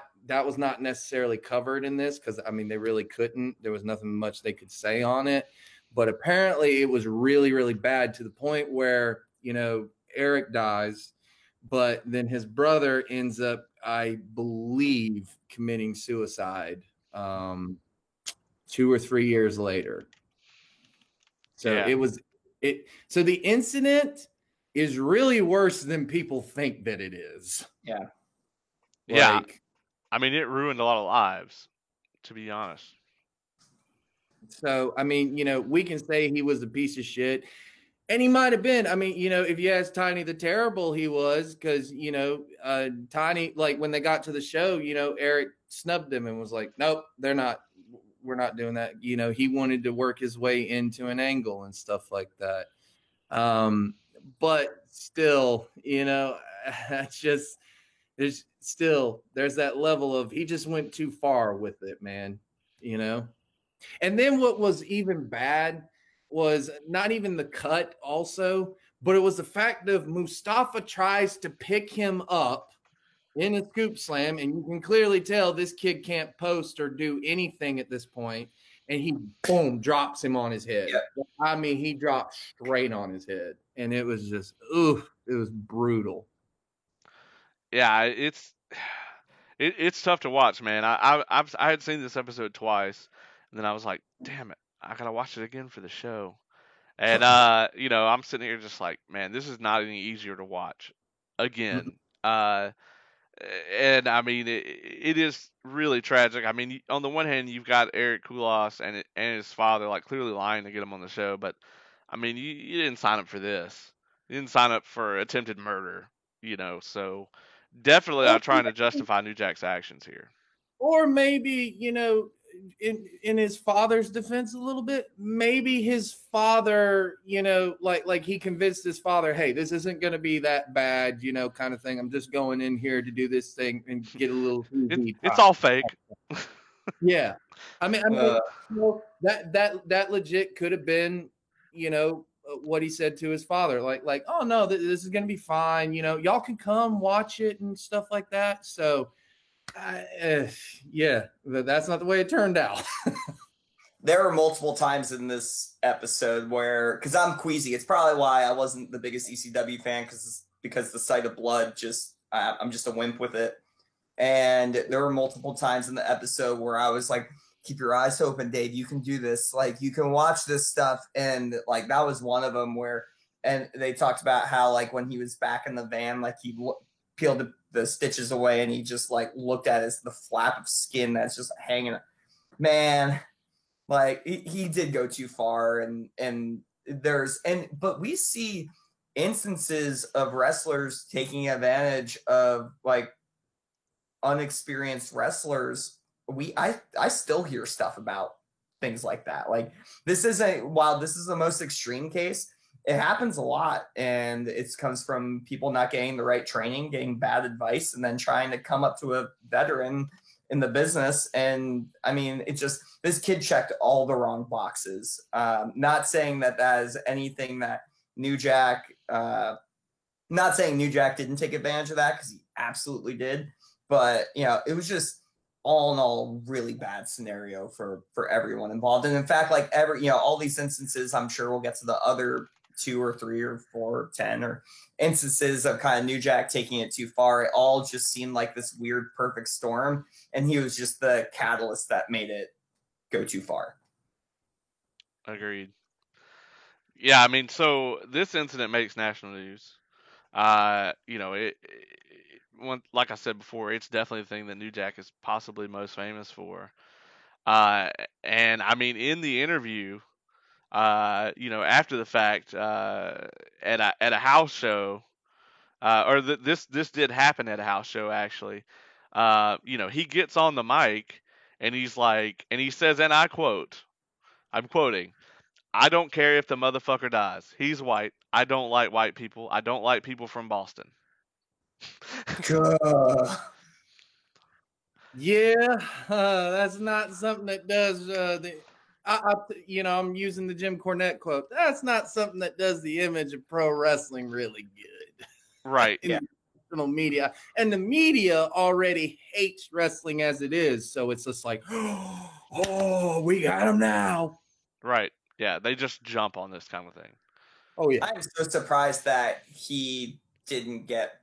necessarily covered in this, because, I mean, they really couldn't. There was nothing much they could say on it. But apparently it was really, really bad, to the point where, you know, Eric dies, but then his brother ends up, I believe, committing suicide 2 or 3 years later. So yeah. So the incident is really worse than people think that it is. Yeah. Like, yeah. I mean, it ruined a lot of lives, to be honest. So, I mean, you know, we can say he was a piece of shit. And he might have been. I mean, you know, if you ask Tiny the Terrible, he was. Because, you know, Tiny, like, when they got to the show, you know, Eric snubbed him and was like, nope, we're not doing that. You know, he wanted to work his way into an angle and stuff like that. But still, you know, it's just, there's that level of, he just went too far with it, man, you know? And then what was even bad was not even the cut also, but it was the fact that Mustafa tries to pick him up in a scoop slam, and you can clearly tell this kid can't post or do anything at this point, and he, boom, drops him on his head. Yeah. I mean, he dropped straight on his head, and it was just, oof, it was brutal. Yeah, it's tough to watch, man. I had seen this episode twice, and then I was like, damn it, I gotta watch it again for the show. And you know, I'm sitting here just like, man, this is not any easier to watch again. And I mean, it is really tragic. I mean, on the one hand, you've got Eric Kulas and his father, like, clearly lying to get him on the show, but I mean, you didn't sign up for this. You didn't sign up for attempted murder, you know, so. Definitely, I'm trying to justify New Jack's actions here. Or maybe, you know, in his father's defense a little bit, maybe his father, you know, like he convinced his father, hey, this isn't going to be that bad, you know, kind of thing. I'm just going in here to do this thing and get a little. It's all fake. Yeah. I mean you know, that legit could have been, you know, what he said to his father, like, oh no, this is going to be fine. You know, y'all can come watch it and stuff like that. So yeah, that's not the way it turned out. There are multiple times in this episode where, because I'm queasy, it's probably why I wasn't the biggest ECW fan, because the sight of blood, just I'm just a wimp with it. And there were multiple times in the episode where I was like, keep your eyes open, Dave, you can do this, like you can watch this stuff. And like that was one of them where, and they talked about how like when he was back in the van, like he peeled the stitches away and he just like looked at the flap of skin that's just hanging. Man, like he did go too far. But we see instances of wrestlers taking advantage of like unexperienced wrestlers. I still hear stuff about things like that. Like while this is the most extreme case, it happens a lot, and it comes from people not getting the right training, getting bad advice, and then trying to come up to a veteran in the business. And I mean, it just, this kid checked all the wrong boxes. Not saying that is anything that New Jack, not saying New Jack didn't take advantage of that, because he absolutely did. But, you know, it was just all in all really bad scenario for everyone involved. And in fact, like you know, all these instances, I'm sure we'll get to the other 2 or 3 or 4 or 10 or instances of kind of New Jack taking it too far. It all just seemed like this weird, perfect storm. And he was just the catalyst that made it go too far. Agreed. Yeah. I mean, so this incident makes national news. You know, like I said before, it's definitely the thing that New Jack is possibly most famous for. And I mean, in the interview, you know, after the fact, at a house show, this did happen at a house show, actually. You know, he gets on the mic and he's like, and he says, and I quote, I'm quoting, "I don't care if the motherfucker dies. He's white. I don't like white people. I don't like people from Boston." Yeah, that's not something that does you know, I'm using the Jim Cornette quote. That's not something that does the image of pro wrestling really good, right? Yeah, media, and the media already hates wrestling as it is, so it's just like, oh, we got him now, right? Yeah, they just jump on this kind of thing. Oh yeah, I'm so surprised that he didn't get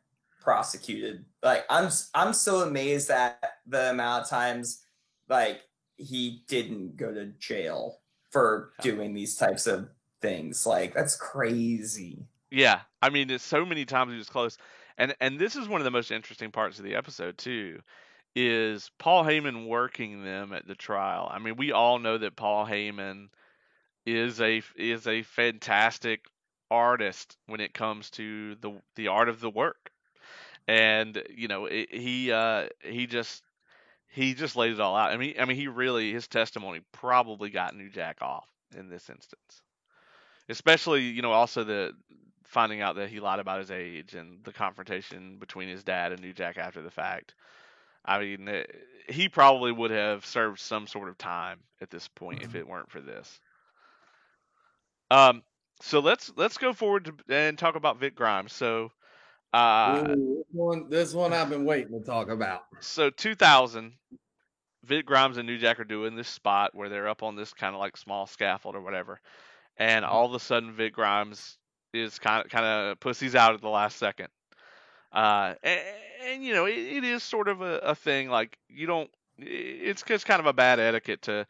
prosecuted. Like I'm so amazed at the amount of times like he didn't go to jail for doing these types of things. Like that's crazy. Yeah, I mean, there's so many times he was close, and this is one of the most interesting parts of the episode too, is Paul Heyman working them at the trial. I mean, we all know that Paul Heyman is a fantastic artist when it comes to the art of the work. And you know, he just laid it all out. I mean, he really, his testimony probably got New Jack off in this instance, especially, you know, also the finding out that he lied about his age and the confrontation between his dad and New Jack after the fact. I mean, he probably would have served some sort of time at this point if it weren't for this. So let's go forward and talk about Vic Grimes. So. This one I've been waiting to talk about. So 2000, Vic Grimes and New Jack are doing this spot where they're up on this kind of like small scaffold or whatever, and all of a sudden Vic Grimes is kind of pussies out at the last second. And you know, it is sort of a thing, like you don't. It's kind of a bad etiquette to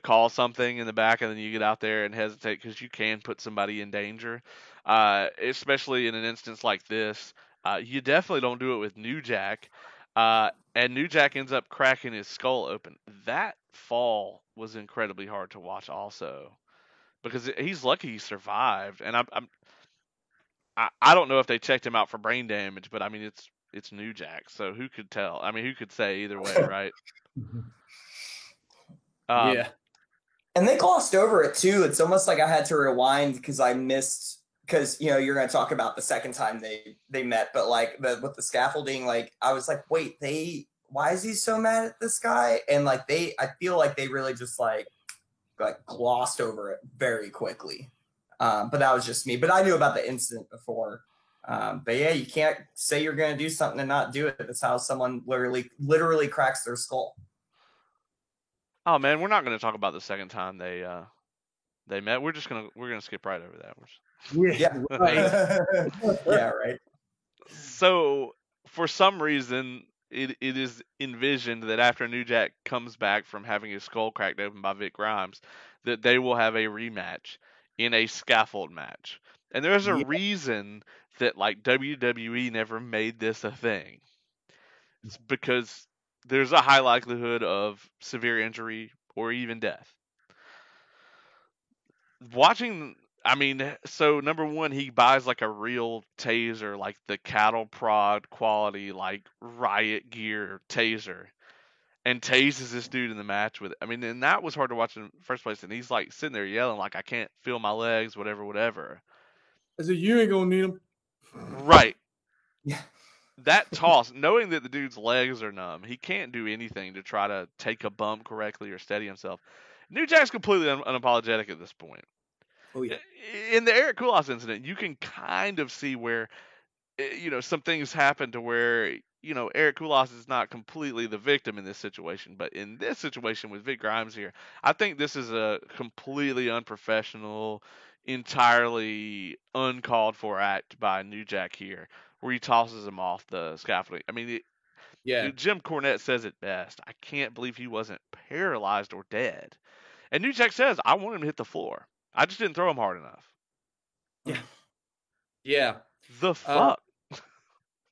call something in the back and then you get out there and hesitate, because you can put somebody in danger, especially in an instance like this. You definitely don't do it with New Jack, and New Jack ends up cracking his skull open. That fall was incredibly hard to watch also, because he's lucky he survived. And I don't know if they checked him out for brain damage, but I mean, it's New Jack, so who could tell? I mean, who could say either way, right? Yeah. And they glossed over it too. It's almost like I had to rewind because I missed, because, you know, you're going to talk about the second time they met, but like with the scaffolding, like I was like, wait, why is he so mad at this guy? And like, I feel like they really just like glossed over it very quickly. But that was just me, but I knew about the incident before. But yeah, you can't say you're going to do something and not do it. That's how someone literally cracks their skull. Oh man, we're not going to talk about the second time they met. We're gonna skip right over that. Yeah, right. So for some reason, it is envisioned that after New Jack comes back from having his skull cracked open by Vic Grimes, that they will have a rematch in a scaffold match. And there's a reason that like WWE never made this a thing. It's because there's a high likelihood of severe injury or even death. So number one, he buys like a real taser, like the cattle prod quality, like riot gear taser, and tases this dude in the match with it. I mean, and that was hard to watch in the first place. And he's like sitting there yelling, like, I can't feel my legs, whatever. As if you ain't gonna need him. Right. Yeah. That toss, knowing that the dude's legs are numb, he can't do anything to try to take a bump correctly or steady himself. New Jack's completely unapologetic at this point. Oh, yeah. In the Eric Kulas incident, you can kind of see where, you know, some things happen to where, you know, Eric Kulas is not completely the victim in this situation. But in this situation with Vic Grimes here, I think this is a completely unprofessional, entirely uncalled for act by New Jack here, where he tosses him off the scaffolding. I mean, Jim Cornette says it best. I can't believe he wasn't paralyzed or dead. And New Jack says, I want him to hit the floor. I just didn't throw him hard enough. Yeah. Yeah. The fuck?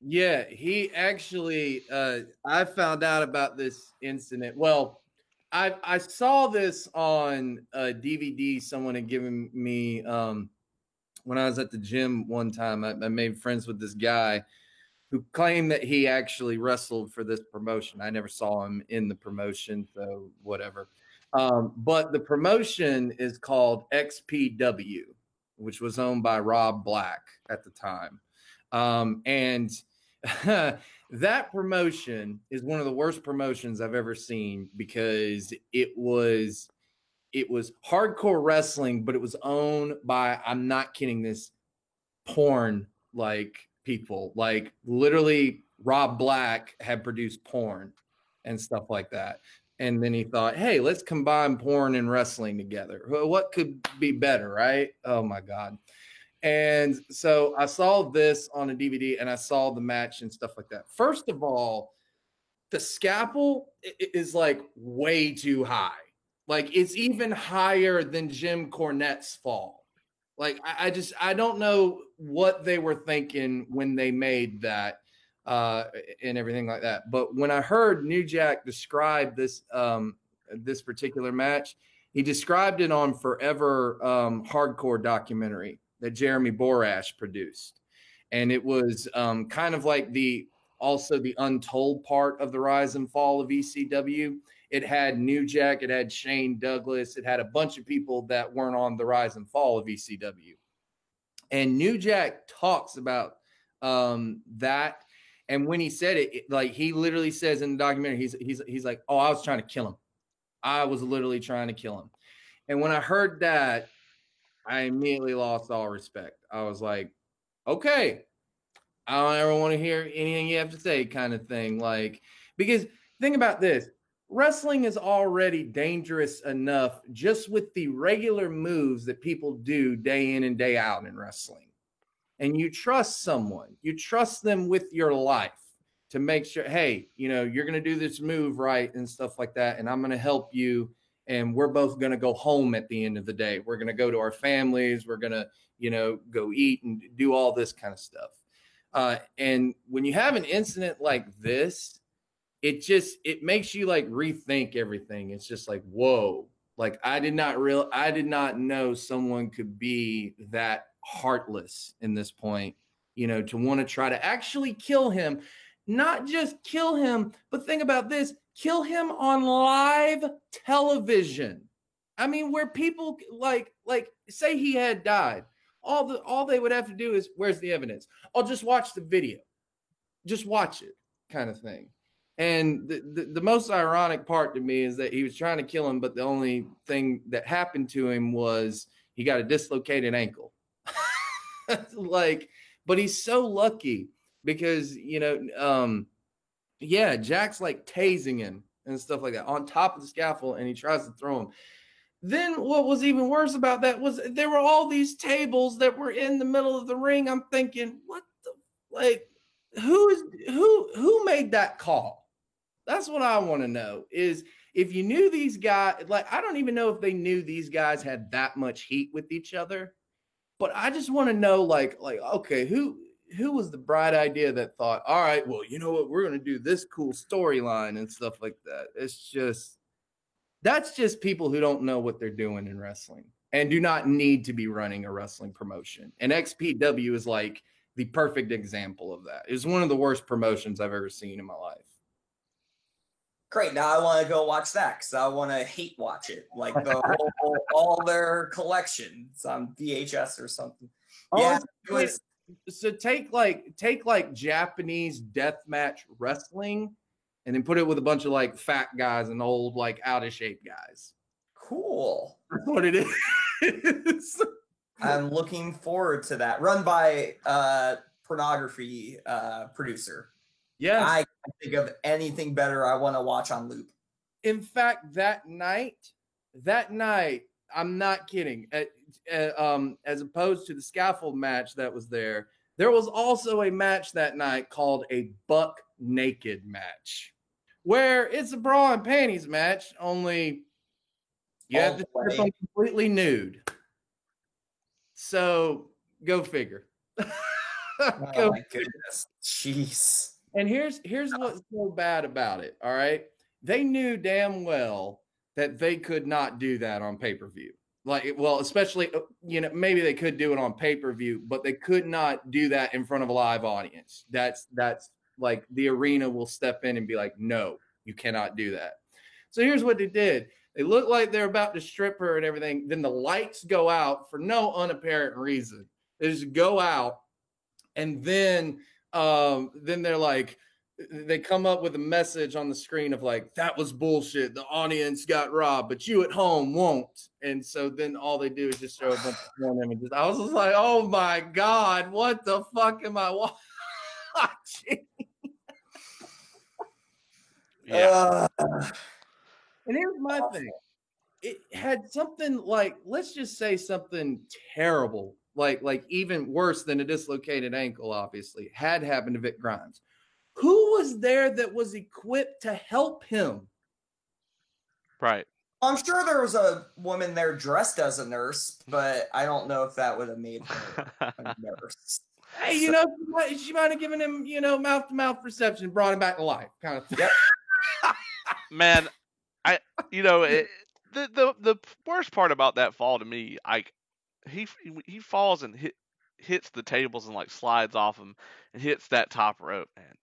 Yeah, he actually, I found out about this incident. Well, I saw this on a DVD someone had given me, when I was at the gym one time, I made friends with this guy who claimed that he actually wrestled for this promotion. I never saw him in the promotion, so whatever. But the promotion is called XPW, which was owned by Rob Black at the time. And that promotion is one of the worst promotions I've ever seen because it was hardcore wrestling, but it was owned by, I'm not kidding, this porn like people. Like literally Rob Black had produced porn and stuff like that. And then he thought, hey, let's combine porn and wrestling together. What could be better, right? Oh my God. And so I saw this on a DVD and I saw the match and stuff like that. First of all, the scalpel is like way too high. Like, it's even higher than Jim Cornette's fall. Like, I don't know what they were thinking when they made that and everything like that. But when I heard New Jack describe this this particular match, he described it on Forever Hardcore documentary that Jeremy Borash produced. And it was kind of like the untold part of the rise and fall of ECW. It had New Jack, it had Shane Douglas, it had a bunch of people that weren't on the rise and fall of ECW. And New Jack talks about that. And when he said it, like he literally says in the documentary, he's like, oh, I was trying to kill him. I was literally trying to kill him. And when I heard that, I immediately lost all respect. I was like, okay, I don't ever want to hear anything you have to say kind of thing. Like, because think about this. Wrestling is already dangerous enough just with the regular moves that people do day in and day out in wrestling. And you trust someone, you trust them with your life to make sure, hey, you know, you're going to do this move right and stuff like that. And I'm going to help you. And we're both going to go home at the end of the day. We're going to go to our families. We're going to, you know, go eat and do all this kind of stuff. And when you have an incident like this, it makes you like rethink everything. It's just like, whoa, like I did not know someone could be that heartless in this point, you know, to want to try to actually kill him, not just kill him, but think about this. Kill him on live television. I mean, where people like say he had died. All they would have to do is, where's the evidence? I'll just watch the video. Just watch it, kind of thing. And the most ironic part to me is that he was trying to kill him, but the only thing that happened to him was he got a dislocated ankle. Like, but he's so lucky because, you know, yeah, Jack's like tasing him and stuff like that on top of the scaffold, and he tries to throw him. Then what was even worse about that was there were all these tables that were in the middle of the ring. I'm thinking, what the, like, who made that call? That's what I want to know, is if you knew these guys, like, I don't even know if they knew these guys had that much heat with each other, but I just want to know, like, okay, who was the bright idea that thought, all right, well, you know what? We're going to do this cool storyline and stuff like that. It's just, that's just people who don't know what they're doing in wrestling and do not need to be running a wrestling promotion. And XPW is like the perfect example of that. It was one of the worst promotions I've ever seen in my life. Great. Now I want to go watch that because I want to hate watch it. Like the whole, all their collections on VHS or something. Yeah. Oh, it was, so take like Japanese deathmatch wrestling and then put it with a bunch of like fat guys and old, like out of shape guys. Cool. That's what it is. I'm looking forward to that. Run by pornography producer. Yeah. I can't think of anything better I want to watch on loop. In fact, that night, I'm not kidding. As opposed to the scaffold match that was there was also a match that night called a buck naked match, where it's a bra and panties match, only you have to strip them completely nude. So go figure. Goodness, jeez. And here's what's so bad about it. All right, they knew damn well that they could not do that on pay-per-view. Like, well, especially, you know, maybe they could do it on pay-per-view, but they could not do that in front of a live audience. That's like the arena will step in and be like, no, you cannot do that. So here's what they did. They look like they're about to strip her and everything. Then the lights go out for no unapparent reason. They just go out. And then they're like, they come up with a message on the screen of like, that was bullshit. The audience got robbed, but you at home won't. And so then all they do is just show a bunch of porn images. I was just like, oh my God, what the fuck am I watching? Yeah. And here's my thing. It had something like, let's just say something terrible, like even worse than a dislocated ankle, obviously, had happened to Vic Grimes. Who was there that was equipped to help him? Right. I'm sure there was a woman there dressed as a nurse, but I don't know if that would have made her a nurse. Hey, you know, she might have given him, you know, mouth-to-mouth reception, brought him back to life, kind of thing. Yep. Man, I, you know, the worst part about that fall to me, like, he falls and hits the tables and like slides off them and hits that top rope, man.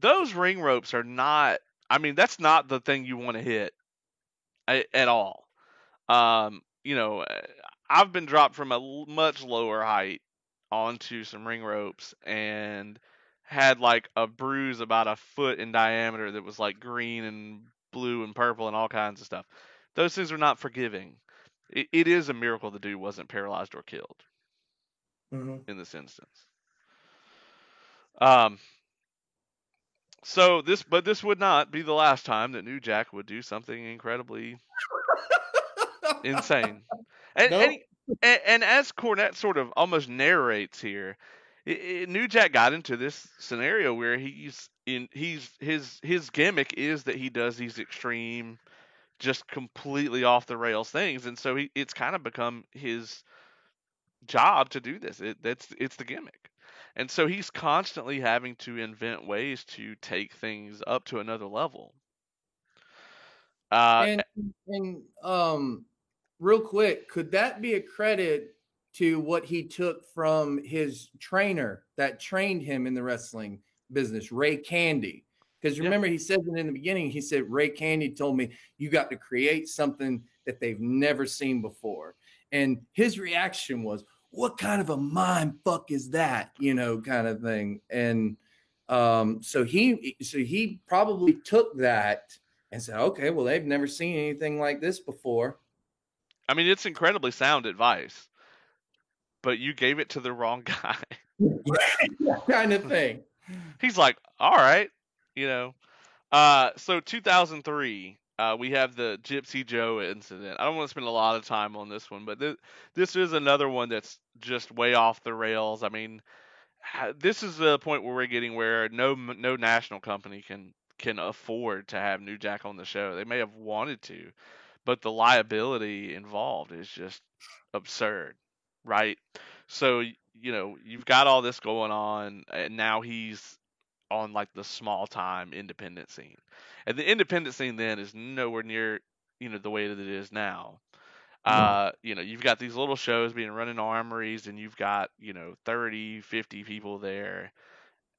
Those ring ropes are not, I mean, that's not the thing you want to hit at all. You know, I've been dropped from a much lower height onto some ring ropes and had like a bruise about a foot in diameter that was like green and blue and purple and all kinds of stuff. Those things are not forgiving. It is a miracle the dude wasn't paralyzed or killed in this instance. So this would not be the last time that New Jack would do something incredibly insane. And as Cornette sort of almost narrates here, New Jack got into this scenario where his gimmick is that he does these extreme, just completely off the rails things, and so it's kind of become his job to do this. It's the gimmick. And so he's constantly having to invent ways to take things up to another level. And real quick, could that be a credit to what he took from his trainer that trained him in the wrestling business, Ray Candy? Because remember, he said it in the beginning. He said, Ray Candy told me you got to create something that they've never seen before. And his reaction was, what kind of a mind fuck is that? You know, kind of thing. And so he probably took that and said, okay, well, they've never seen anything like this before. I mean, it's incredibly sound advice, but you gave it to the wrong guy. Kind of thing. He's like, all right, you know. So 2003, we have the Gypsy Joe incident. I don't want to spend a lot of time on this one, but this is another one that's just way off the rails. I mean, this is the point where we're getting where no national company can afford to have New Jack on the show. They may have wanted to, but the liability involved is just absurd, right? So, you know, you've got all this going on, and now he's on, like, the small-time independent scene. And the independent scene then is nowhere near, you know, the way that it is now. You know, you've got these little shows being run in armories, and you've got, you know, 30, 50 people there.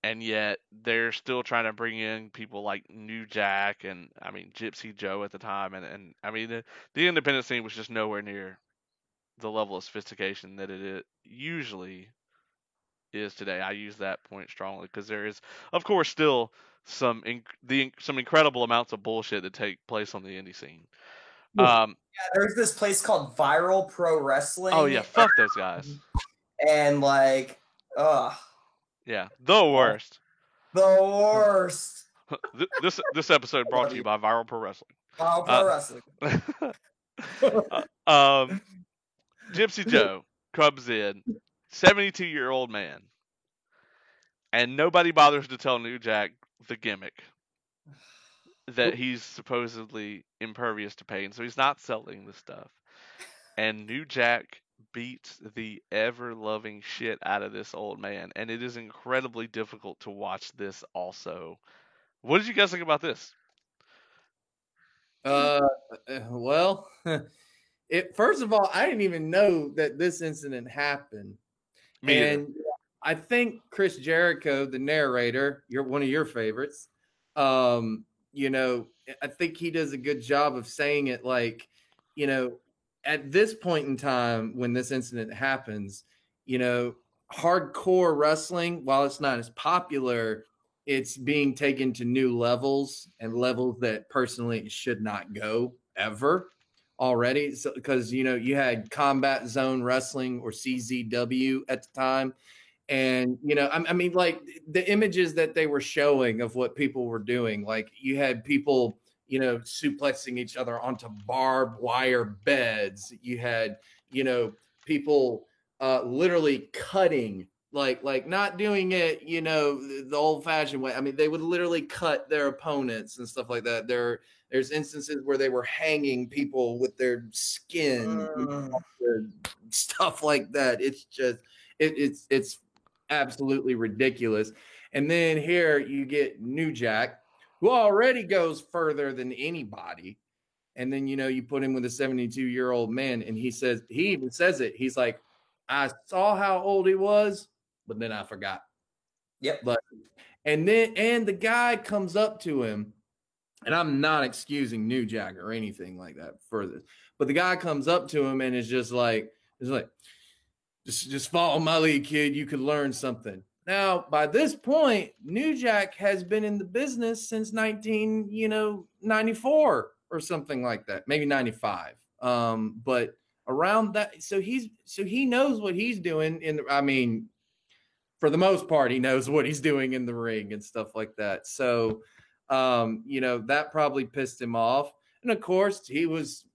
And yet they're still trying to bring in people like New Jack and, I mean, Gypsy Joe at the time. And I mean, the independent scene was just nowhere near the level of sophistication that it usually is today. I use that point strongly because there is, of course, still some incredible amounts of bullshit that take place on the indie scene. There's this place called Viral Pro Wrestling. Oh yeah, fuck those guys. And like, ugh. Yeah, the worst. The worst. This episode brought to you by Viral Pro Wrestling. Viral Pro Wrestling. Gypsy Joe comes in, 72-year-old man, and nobody bothers to tell New Jack the gimmick that he's supposedly impervious to pain, so he's not selling the stuff. And New Jack beats the ever-loving shit out of this old man, and it is incredibly difficult to watch this also. What did you guys think about this? Well... First of all, I didn't even know that this incident happened. And I think Chris Jericho, the narrator, you're one of your favorites. You know, I think he does a good job of saying it like, you know, at this point in time when this incident happens, you know, hardcore wrestling, while it's not as popular, it's being taken to new levels and levels that personally should not go ever. Already, because so, you know, you had Combat Zone Wrestling or CZW at the time, and you know, I mean, like the images that they were showing of what people were doing, like you had people, you know, suplexing each other onto barbed wire beds, you had, you know, people literally cutting, like not doing it, you know, the old-fashioned way. I mean, they would literally cut their opponents and stuff like that. There's instances where they were hanging people with their skin, you know, stuff like that. It's just it's absolutely ridiculous. And then here you get New Jack, who already goes further than anybody. And then, you know, you put him with a 72-year-old man, and he even says it. He's like, I saw how old he was, but then I forgot. Yep. And the guy comes up to him, and I'm not excusing New Jack or anything like that for this, but the guy comes up to him and is just like, just follow my lead, kid. You could learn something. Now, by this point, New Jack has been in the business since 1994 or something like that, maybe 95. But around that, so he knows what he's doing for the most part, he knows what he's doing in the ring and stuff like that. So, you know, that probably pissed him off. And of course, he was,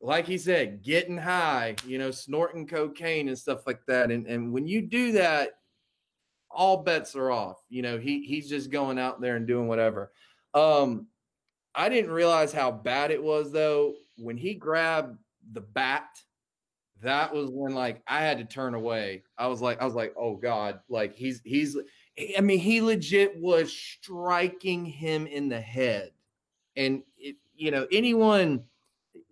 like he said, getting high, you know, snorting cocaine and stuff like that. And when you do that, all bets are off. You know, he's just going out there and doing whatever. I didn't realize how bad it was though. When he grabbed the bat, that was when, like, I had to turn away. I was like, oh God, like he legit was striking him in the head. And it, you know, anyone,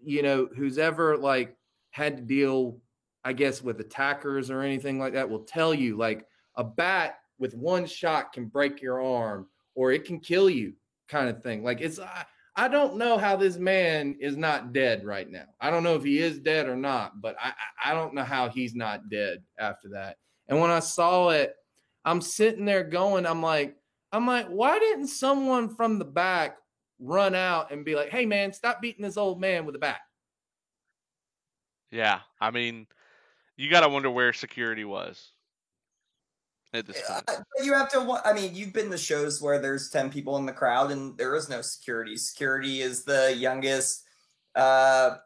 you know, who's ever like had to deal, I guess, with attackers or anything like that will tell you, like, a bat with one shot can break your arm or it can kill you. kind of thing. Like, it's, I don't know how this man is not dead right now. I don't know if he is dead or not, but I don't know how he's not dead after that. And when I saw it, I'm sitting there going, I'm like, why didn't someone from the back run out and be like, hey, man, stop beating this old man with the bat? Yeah, I mean, you got to wonder where security was at this point. You have to, I mean, you've been to shows where there's 10 people in the crowd and there is no security. Security is the youngest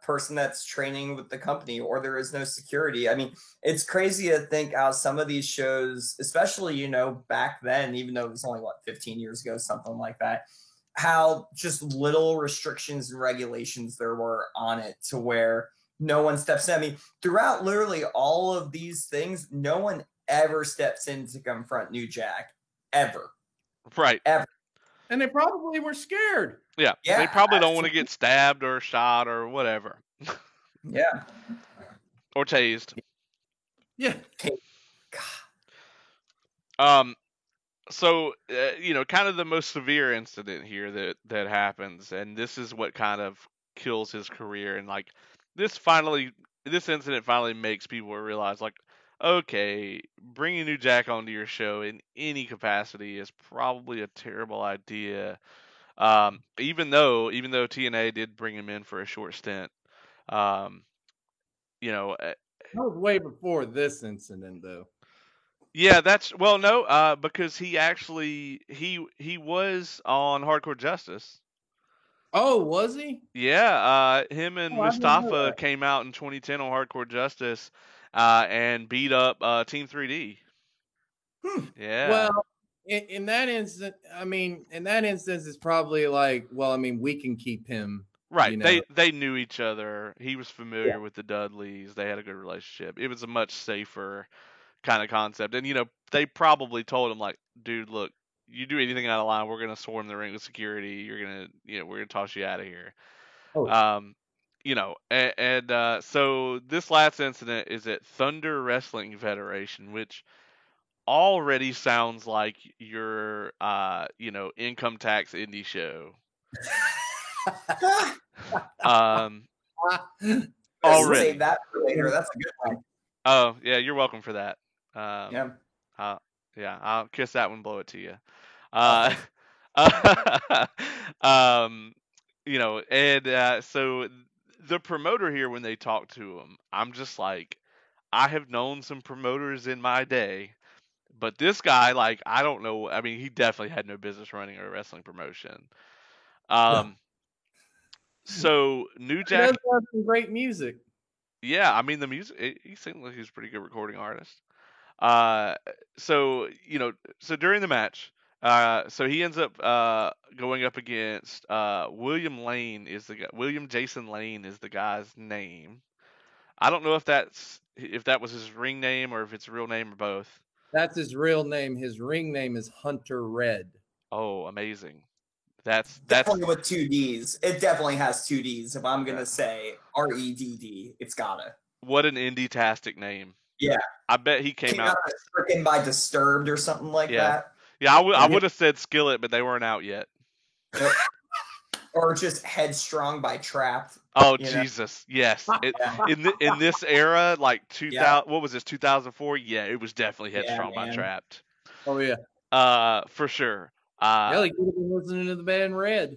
person that's training with the company, or there is no security. I mean, it's crazy to think how some of these shows, especially, you know, back then, even though it was only, what, 15 years ago, something like that, how just little restrictions and regulations there were on it to where no one steps in. I mean, throughout literally all of these things, no one ever steps in to confront New Jack, ever. Right. Ever. And they probably were scared. Yeah, yeah, they probably don't want to get stabbed or shot or whatever. Yeah. Or tased. Yeah. God. So, you know, kind of the most severe incident here that happens, and this is what kind of kills his career. And, like, this incident finally makes people realize, like, okay, bringing New Jack onto your show in any capacity is probably a terrible idea. Even though TNA did bring him in for a short stint, you know, that was way before this incident, though. Yeah, that's, well, no, because he actually, he was on Hardcore Justice. Oh, was he? Yeah. Him and Mustafa came out in 2010 on Hardcore Justice, and beat up, Team 3D. Hmm. Yeah. Well, in that instance, I mean, it's probably like, well, I mean, we can keep him. Right. You know? They knew each other. He was familiar with the Dudleys. They had a good relationship. It was a much safer kind of concept. And, you know, they probably told him, like, dude, look, you do anything out of line, we're going to swarm the ring with security. You're going to, you know, we're going to toss you out of here. Oh. You know, and so this last incident is at Thunder Wrestling Federation, which already sounds like your, you know, income tax indie show. Already. Save that for later. That's a good one. Oh, yeah, you're welcome for that. Yeah, I'll kiss that one, blow it to you. You know, and so the promoter here, when they talk to him, I'm just like, I have known some promoters in my day, but this guy, like, I don't know. I mean, he definitely had no business running a wrestling promotion. So New Jack does have some great music. Yeah, I mean, the music. He seemed like he was a pretty good recording artist. So, you know, so during the match, so he ends up going up against William Jason Lane is the guy's name. I don't know if that was his ring name or if it's a real name or both. That's his real name. His ring name is Hunter Red. Oh, amazing. That's definitely with two D's. It definitely has two D's. If I'm gonna say Redd, it's gotta. What an indie-tastic name. Yeah, I bet he came out stricken by Disturbed or something like that. Yeah, I would have said Skillet, but they weren't out yet. Or just Headstrong by Trapped. Oh, Jesus, know? Yes. In this era, like 2000, what was this, 2004? Yeah, it was definitely Headstrong by Trapped. Oh yeah, for sure. Like you've been listening to the band Red.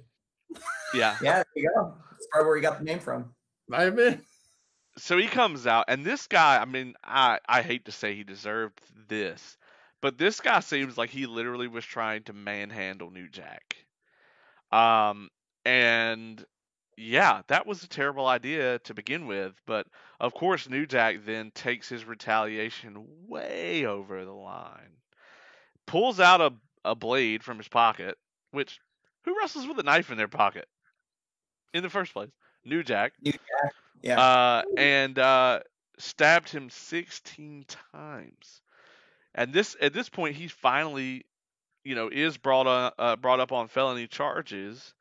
Yeah, yeah, there you go. That's probably where he got the name from. Might have been. So he comes out, and this guy, I mean, I hate to say he deserved this, but this guy seems like he literally was trying to manhandle New Jack. And yeah, that was a terrible idea to begin with, but of course New Jack then takes his retaliation way over the line, pulls out a blade from his pocket, which, who wrestles with a knife in their pocket in the first place? New Jack. Yeah. Yeah. And stabbed him 16 times. And at this point, he finally, you know, is brought up on felony charges.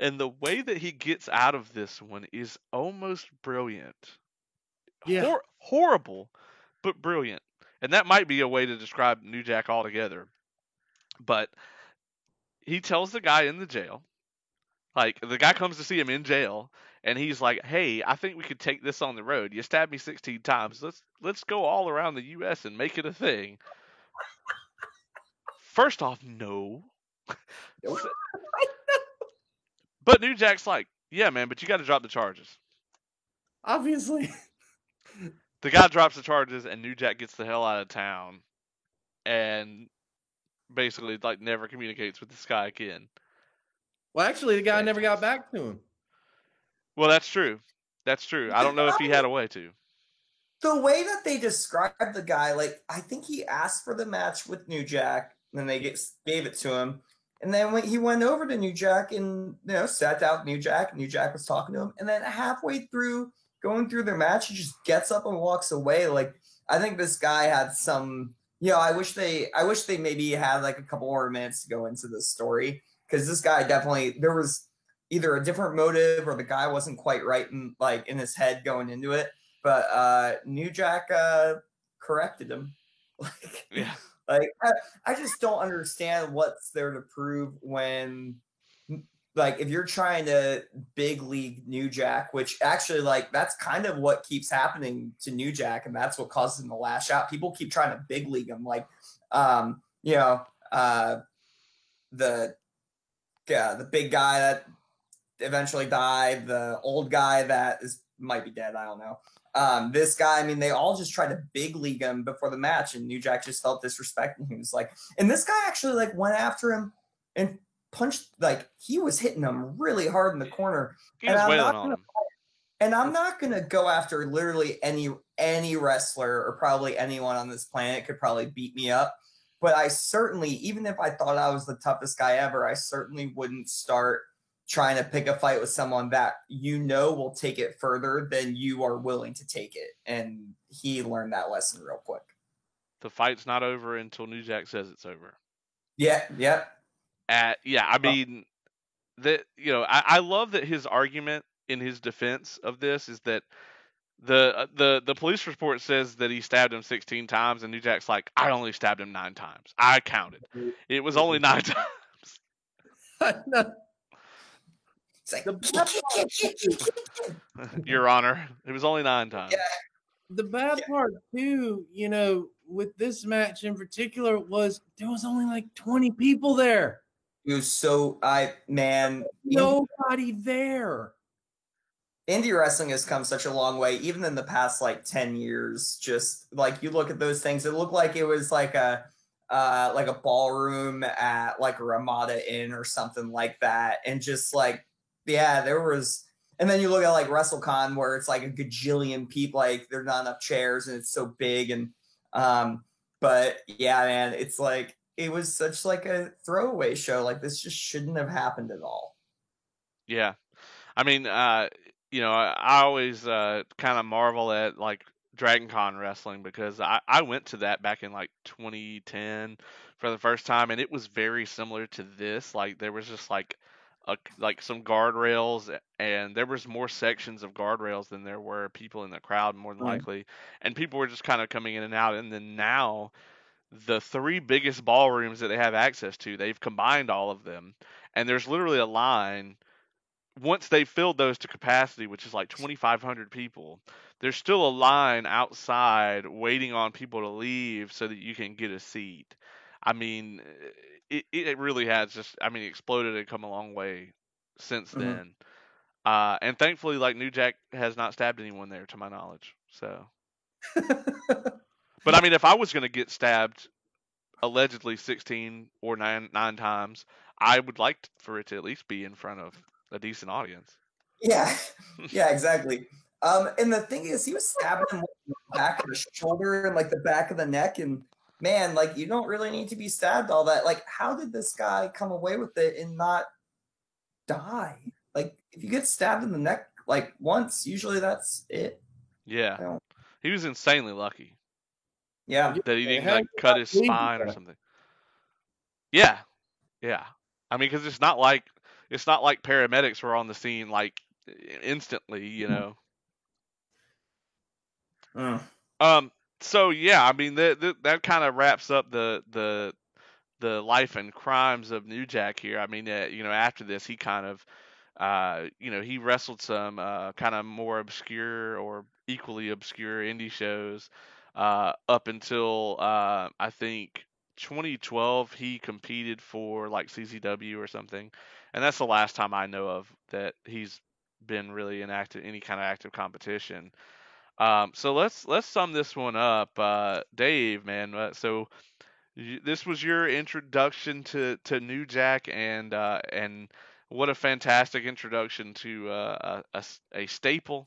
And the way that he gets out of this one is almost brilliant. Yeah. Horrible, but brilliant. And that might be a way to describe New Jack altogether. But he tells the guy in the jail, like, the guy comes to see him in jail, and he's like, hey, I think we could take this on the road. You stabbed me 16 times. Let's go all around the U.S. and make it a thing. First off, no. But New Jack's like, yeah, man, but you got to drop the charges. Obviously. The guy drops the charges, and New Jack gets the hell out of town and basically, like, never communicates with this guy again. Well, actually, the guy never got back to him. Well, that's true. That's true. I don't know if he had a way to. The way that they described the guy, like, I think he asked for the match with New Jack, and then they gave it to him. And then when he went over to New Jack and, you know, sat down with New Jack. New Jack was talking to him. And then halfway through going through their match, he just gets up and walks away. Like, I think this guy had some, you know, I wish they maybe had like a couple more minutes to go into this story. Because this guy definitely, there was either a different motive or the guy wasn't quite right in his head going into it. But New Jack corrected him. Yeah. Like, I just don't understand what's there to prove when, like, if you're trying to big league New Jack, which actually, like, that's kind of what keeps happening to New Jack, and that's what causes him to lash out. People keep trying to big league him, like, you know, the big guy that eventually died, the old guy that might be dead, I don't know. This guy, I mean, they all just tried to big league him before the match, and New Jack just felt disrespect, and he was like, and this guy actually, like, went after him and punched, like, he was hitting him really hard in the corner. And I'm not gonna go after literally any wrestler or probably anyone on this planet could probably beat me up, but I certainly, even if I thought I was the toughest guy ever, I certainly wouldn't start trying to pick a fight with someone that you know will take it further than you are willing to take it. And he learned that lesson real quick. The fight's not over until New Jack says it's over. Yeah, yeah. I mean, I love that his argument in his defense of this is that the police report says that he stabbed him 16 times, and New Jack's like, I only stabbed him 9 times. I counted. It was only 9 times. I know. Like, Your Honor, it was only 9 times. Yeah. The bad part too, you know, with this match in particular, was there was only like 20 people there. It was nobody there. Indie wrestling has come such a long way, even in the past like 10 years. Just like you look at those things, it looked like it was like a ballroom at like a Ramada Inn or something like that, and just like. Yeah, there was, and then you look at like WrestleCon where it's like a gajillion people, like there's not enough chairs and it's so big, and but yeah, man, it's like it was such like a throwaway show. Like this just shouldn't have happened at all. Yeah, I mean, you know, I always kind of marvel at like Dragon Con wrestling, because I went to that back in like 2010 for the first time, and it was very similar to this. Like there was just like some guardrails, and there was more sections of guardrails than there were people in the crowd, more than likely. And people were just kind of coming in and out. And then now the 3 biggest ballrooms that they have access to, they've combined all of them. And there's literally a line. Once they filled those to capacity, which is like 2,500 people, there's still a line outside waiting on people to leave so that you can get a seat. I mean, it really has just, I mean, exploded and come a long way since then. And thankfully, like, New Jack has not stabbed anyone there, to my knowledge. So, but I mean, if I was going to get stabbed allegedly 16 or nine times, I would like for it to at least be in front of a decent audience. Yeah. Yeah, exactly. And the thing is, he was stabbing him in the back of the shoulder and like the back of the neck, and man, like, you don't really need to be stabbed all that. Like, how did this guy come away with it and not die? Like, if you get stabbed in the neck, like, once, usually that's it. Yeah. He was insanely lucky. Yeah. That he didn't, like, cut his spine or something. Yeah. Yeah. I mean, because it's not like paramedics were on the scene, like, instantly, you know. So yeah, I mean that kind of wraps up the the life and crimes of New Jack here. I mean, after this, he kind of, he wrestled some kind of more obscure or equally obscure indie shows up until I think 2012. He competed for like CCW or something, and that's the last time I know of that he's been really in any kind of active competition. So let's sum this one up, Dave, man. So this was your introduction to New Jack, and what a fantastic introduction to a staple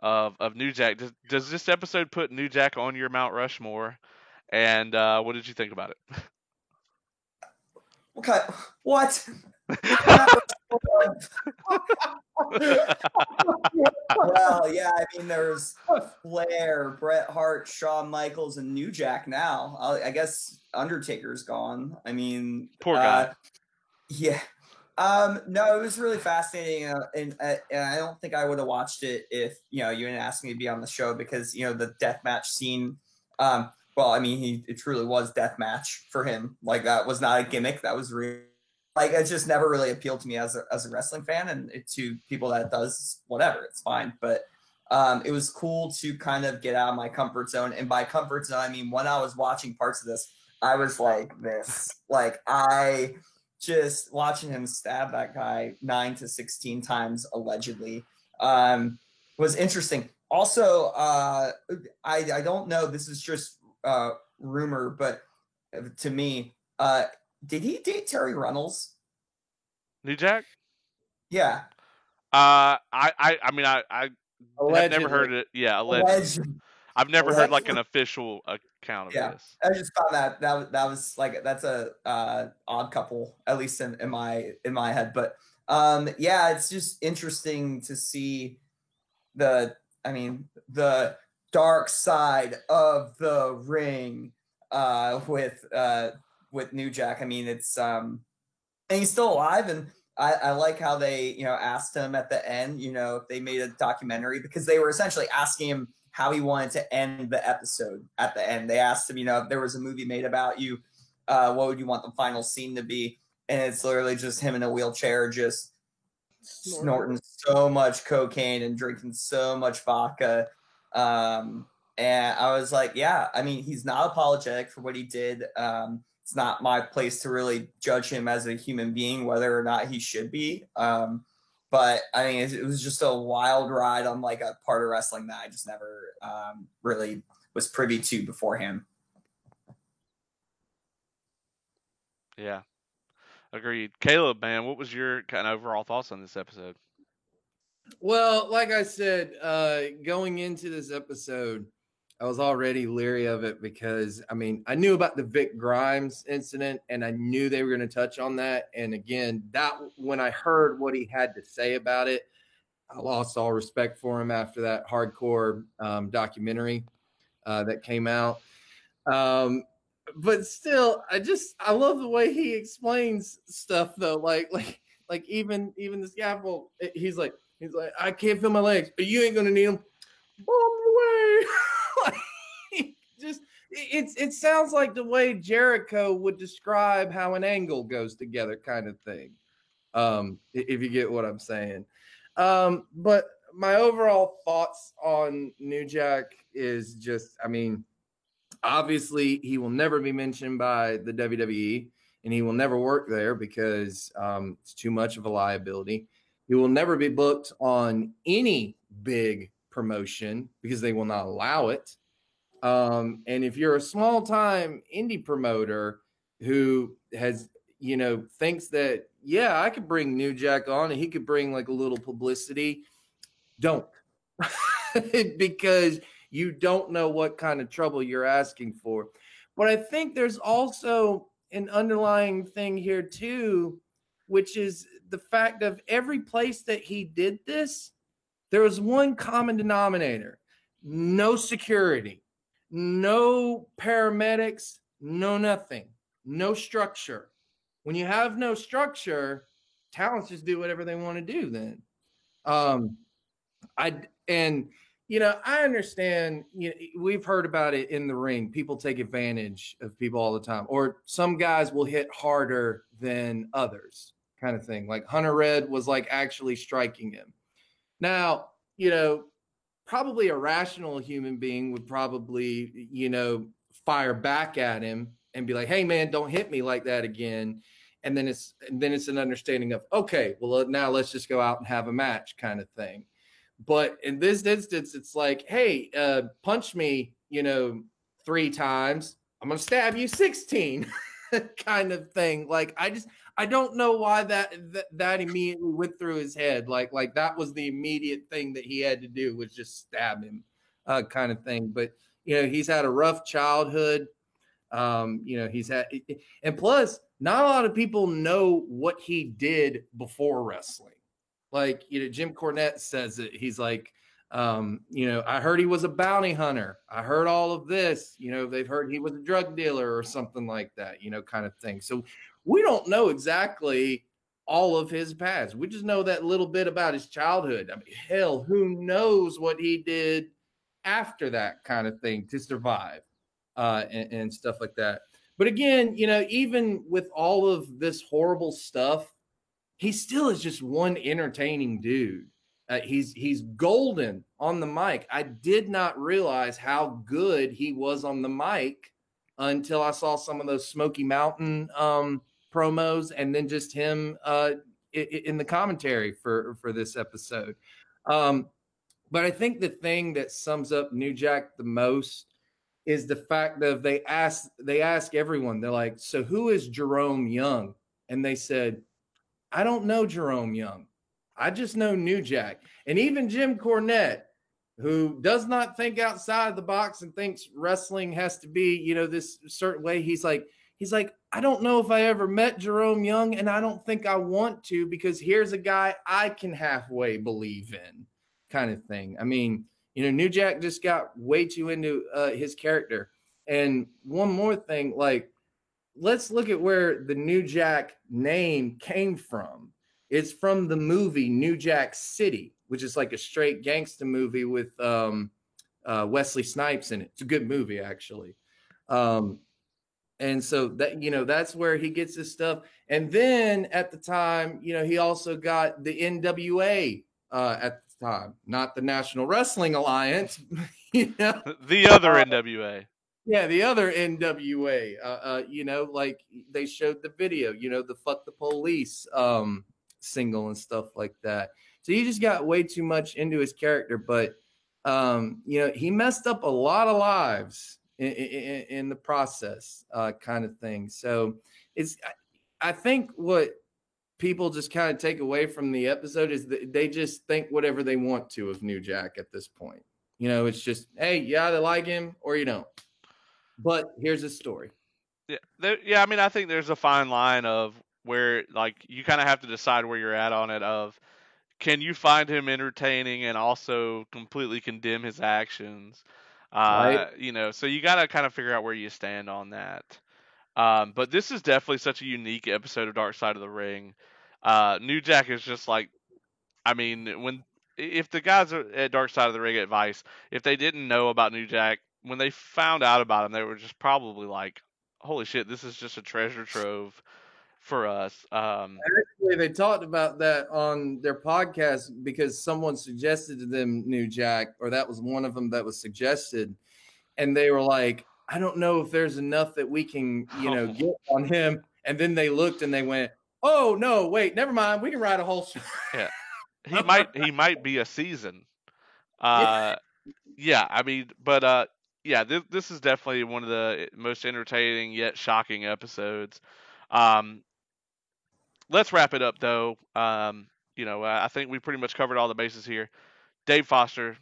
of New Jack. Does this episode put New Jack on your Mount Rushmore? And what did you think about it? Okay, what? Well, yeah, I mean, there's Flair, Bret Hart, Shawn Michaels, and New Jack now. I guess Undertaker's gone. I mean, poor guy. Yeah. No, it was really fascinating, and I don't think I would have watched it if you didn't ask me to be on the show, because the deathmatch scene. Well, I mean, it truly was deathmatch for him. Like, that was not a gimmick. That was real. Like, it just never really appealed to me as a wrestling fan, and to people that it does, whatever, it's fine. But it was cool to kind of get out of my comfort zone. And by comfort zone, I mean, when I was watching parts of this, I was like this. Like, I just watching him stab that guy 9 to 16 times, allegedly, was interesting. Also, I don't know, this is just rumor, but to me, did he date Terry Runnels? New Jack? Yeah. I never heard it. Yeah, allegedly. I've never heard like an official account of this. I just thought that was like, that's a odd couple, at least in my head. But yeah, it's just interesting to see the dark side of the ring with New Jack. I mean, it's and he's still alive, and I like how they asked him at the end, if they made a documentary, because they were essentially asking him how he wanted to end the episode. At the end, they asked him, if there was a movie made about you, what would you want the final scene to be? And it's literally just him in a wheelchair, just snorting so much cocaine and drinking so much vodka. And I was like, yeah, I mean, he's not apologetic for what he did. It's not my place to really judge him as a human being, whether or not he should be. But I mean, it was just a wild ride on like a part of wrestling that I just never really was privy to before him. Yeah, agreed. Caleb, man, what was your kind of overall thoughts on this episode? Well, like I said, going into this episode, I was already leery of it because, I mean, I knew about the Vic Grimes incident, and I knew they were going to touch on that. And again, that when I heard what he had to say about it, I lost all respect for him after that Hardcore documentary that came out. But still, I love the way he explains stuff though. Like even the scaffold, he's like, I can't feel my legs, but you ain't going to need them. Oh, way. Just it sounds like the way Jericho would describe how an angle goes together, kind of thing. If you get what I'm saying. But my overall thoughts on New Jack is just, I mean, obviously he will never be mentioned by the WWE, and he will never work there because it's too much of a liability. He will never be booked on any big promotion because they will not allow it. And if you're a small time indie promoter who has, thinks that, yeah, I could bring New Jack on and he could bring like a little publicity, don't. Because you don't know what kind of trouble you're asking for. But I think there's also an underlying thing here too, which is the fact of every place that he did this, there was one common denominator: no security. No paramedics, no nothing, no structure. When you have no structure, talents just do whatever they want to do then. And you know, I understand, you know, we've heard about it in the ring. People take advantage of people all the time, or some guys will hit harder than others kind of thing. Like Hunter Red was like actually striking him. Now, you know, probably a rational human being would probably, you know, fire back at him and be like, hey, man, don't hit me like that again. And then it's an understanding of, OK, well, now let's just go out and have a match kind of thing. But in this instance, it's like, hey, punch me, you know, 3 times. I'm going to stab you 16 kind of thing. Like, I don't know why that immediately went through his head. Like that was the immediate thing that he had to do, was just stab him kind of thing. But, you know, he's had a rough childhood. You know, he's had, and plus not a lot of people know what he did before wrestling. Like, you know, Jim Cornette says it. He's like, you know, I heard he was a bounty hunter. I heard all of this, you know, they've heard he was a drug dealer or something like that, you know, kind of thing. So we don't know exactly all of his past. We just know that little bit about his childhood. I mean, hell, who knows what he did after that kind of thing to survive. And stuff like that. But again, you know, even with all of this horrible stuff, he still is just one entertaining dude. He's golden on the mic. I did not realize how good he was on the mic until I saw some of those Smoky Mountain promos, and then just him in the commentary for this episode. But I think the thing that sums up New Jack the most is the fact that they ask everyone, they're like, so who is Jerome Young? And they said, I don't know Jerome Young. I just know New Jack. And even Jim Cornette, who does not think outside the box and thinks wrestling has to be, you know, this certain way, he's like, I don't know if I ever met Jerome Young, and I don't think I want to, because here's a guy I can halfway believe in kind of thing. I mean, you know, New Jack just got way too into his character. And one more thing, like, let's look at where the New Jack name came from. It's from the movie New Jack City, which is like a straight gangster movie with Wesley Snipes in it. It's a good movie, actually. And so that, you know, that's where he gets his stuff. And then at the time, you know, he also got the NWA at the time, not the National Wrestling Alliance, you know, the other NWA. Yeah, the other NWA. You know, like they showed the video, you know, the "Fuck the Police" single and stuff like that. So he just got way too much into his character, but you know, he messed up a lot of lives in the process, kind of thing. So it's, I think what people just kind of take away from the episode is that they just think whatever they want to of New Jack at this point. You know, it's just, hey, you either like him or you don't. But here's his story. Yeah, I mean, I think there's a fine line of where, like, you kind of have to decide where you're at on it. Of, can you find him entertaining and also completely condemn his actions? Right. You know, so you got to kind of figure out where you stand on that. But this is definitely such a unique episode of Dark Side of the Ring. New Jack is just like, I mean, if the guys at Dark Side of the Ring at Vice, if they didn't know about New Jack, when they found out about him, they were just probably like, holy shit, this is just a treasure trove for us. Actually, they talked about that on their podcast because someone suggested to them New Jack, or that was one of them that was suggested. And they were like, I don't know if there's enough that we can, you know, get on him. And then they looked and they went, oh no, wait, never mind. We can ride a whole show. Yeah. He might be a season. Yeah. I mean, but yeah, this is definitely one of the most entertaining yet shocking episodes. Let's wrap it up though. You know, I think we pretty much covered all the bases here. Dave Foster,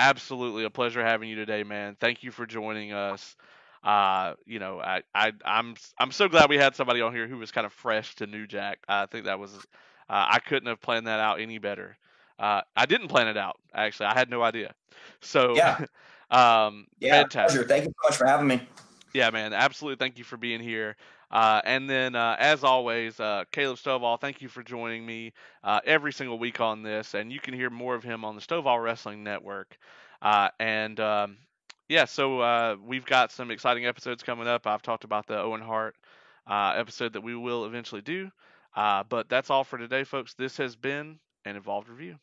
absolutely a pleasure having you today, man. Thank you for joining us. You know, I'm so glad we had somebody on here who was kind of fresh to New Jack. I think that was, I couldn't have planned that out any better. I didn't plan it out, actually. I had no idea. So, yeah. Fantastic. Pleasure. Thank you so much for having me. Yeah, man. Absolutely. Thank you for being here. And then, as always, Caleb Stovall, thank you for joining me every single week on this. And you can hear more of him on the Stovall Wrestling Network. So we've got some exciting episodes coming up. I've talked about the Owen Hart episode that we will eventually do. But that's all for today, folks. This has been An Evolved Review.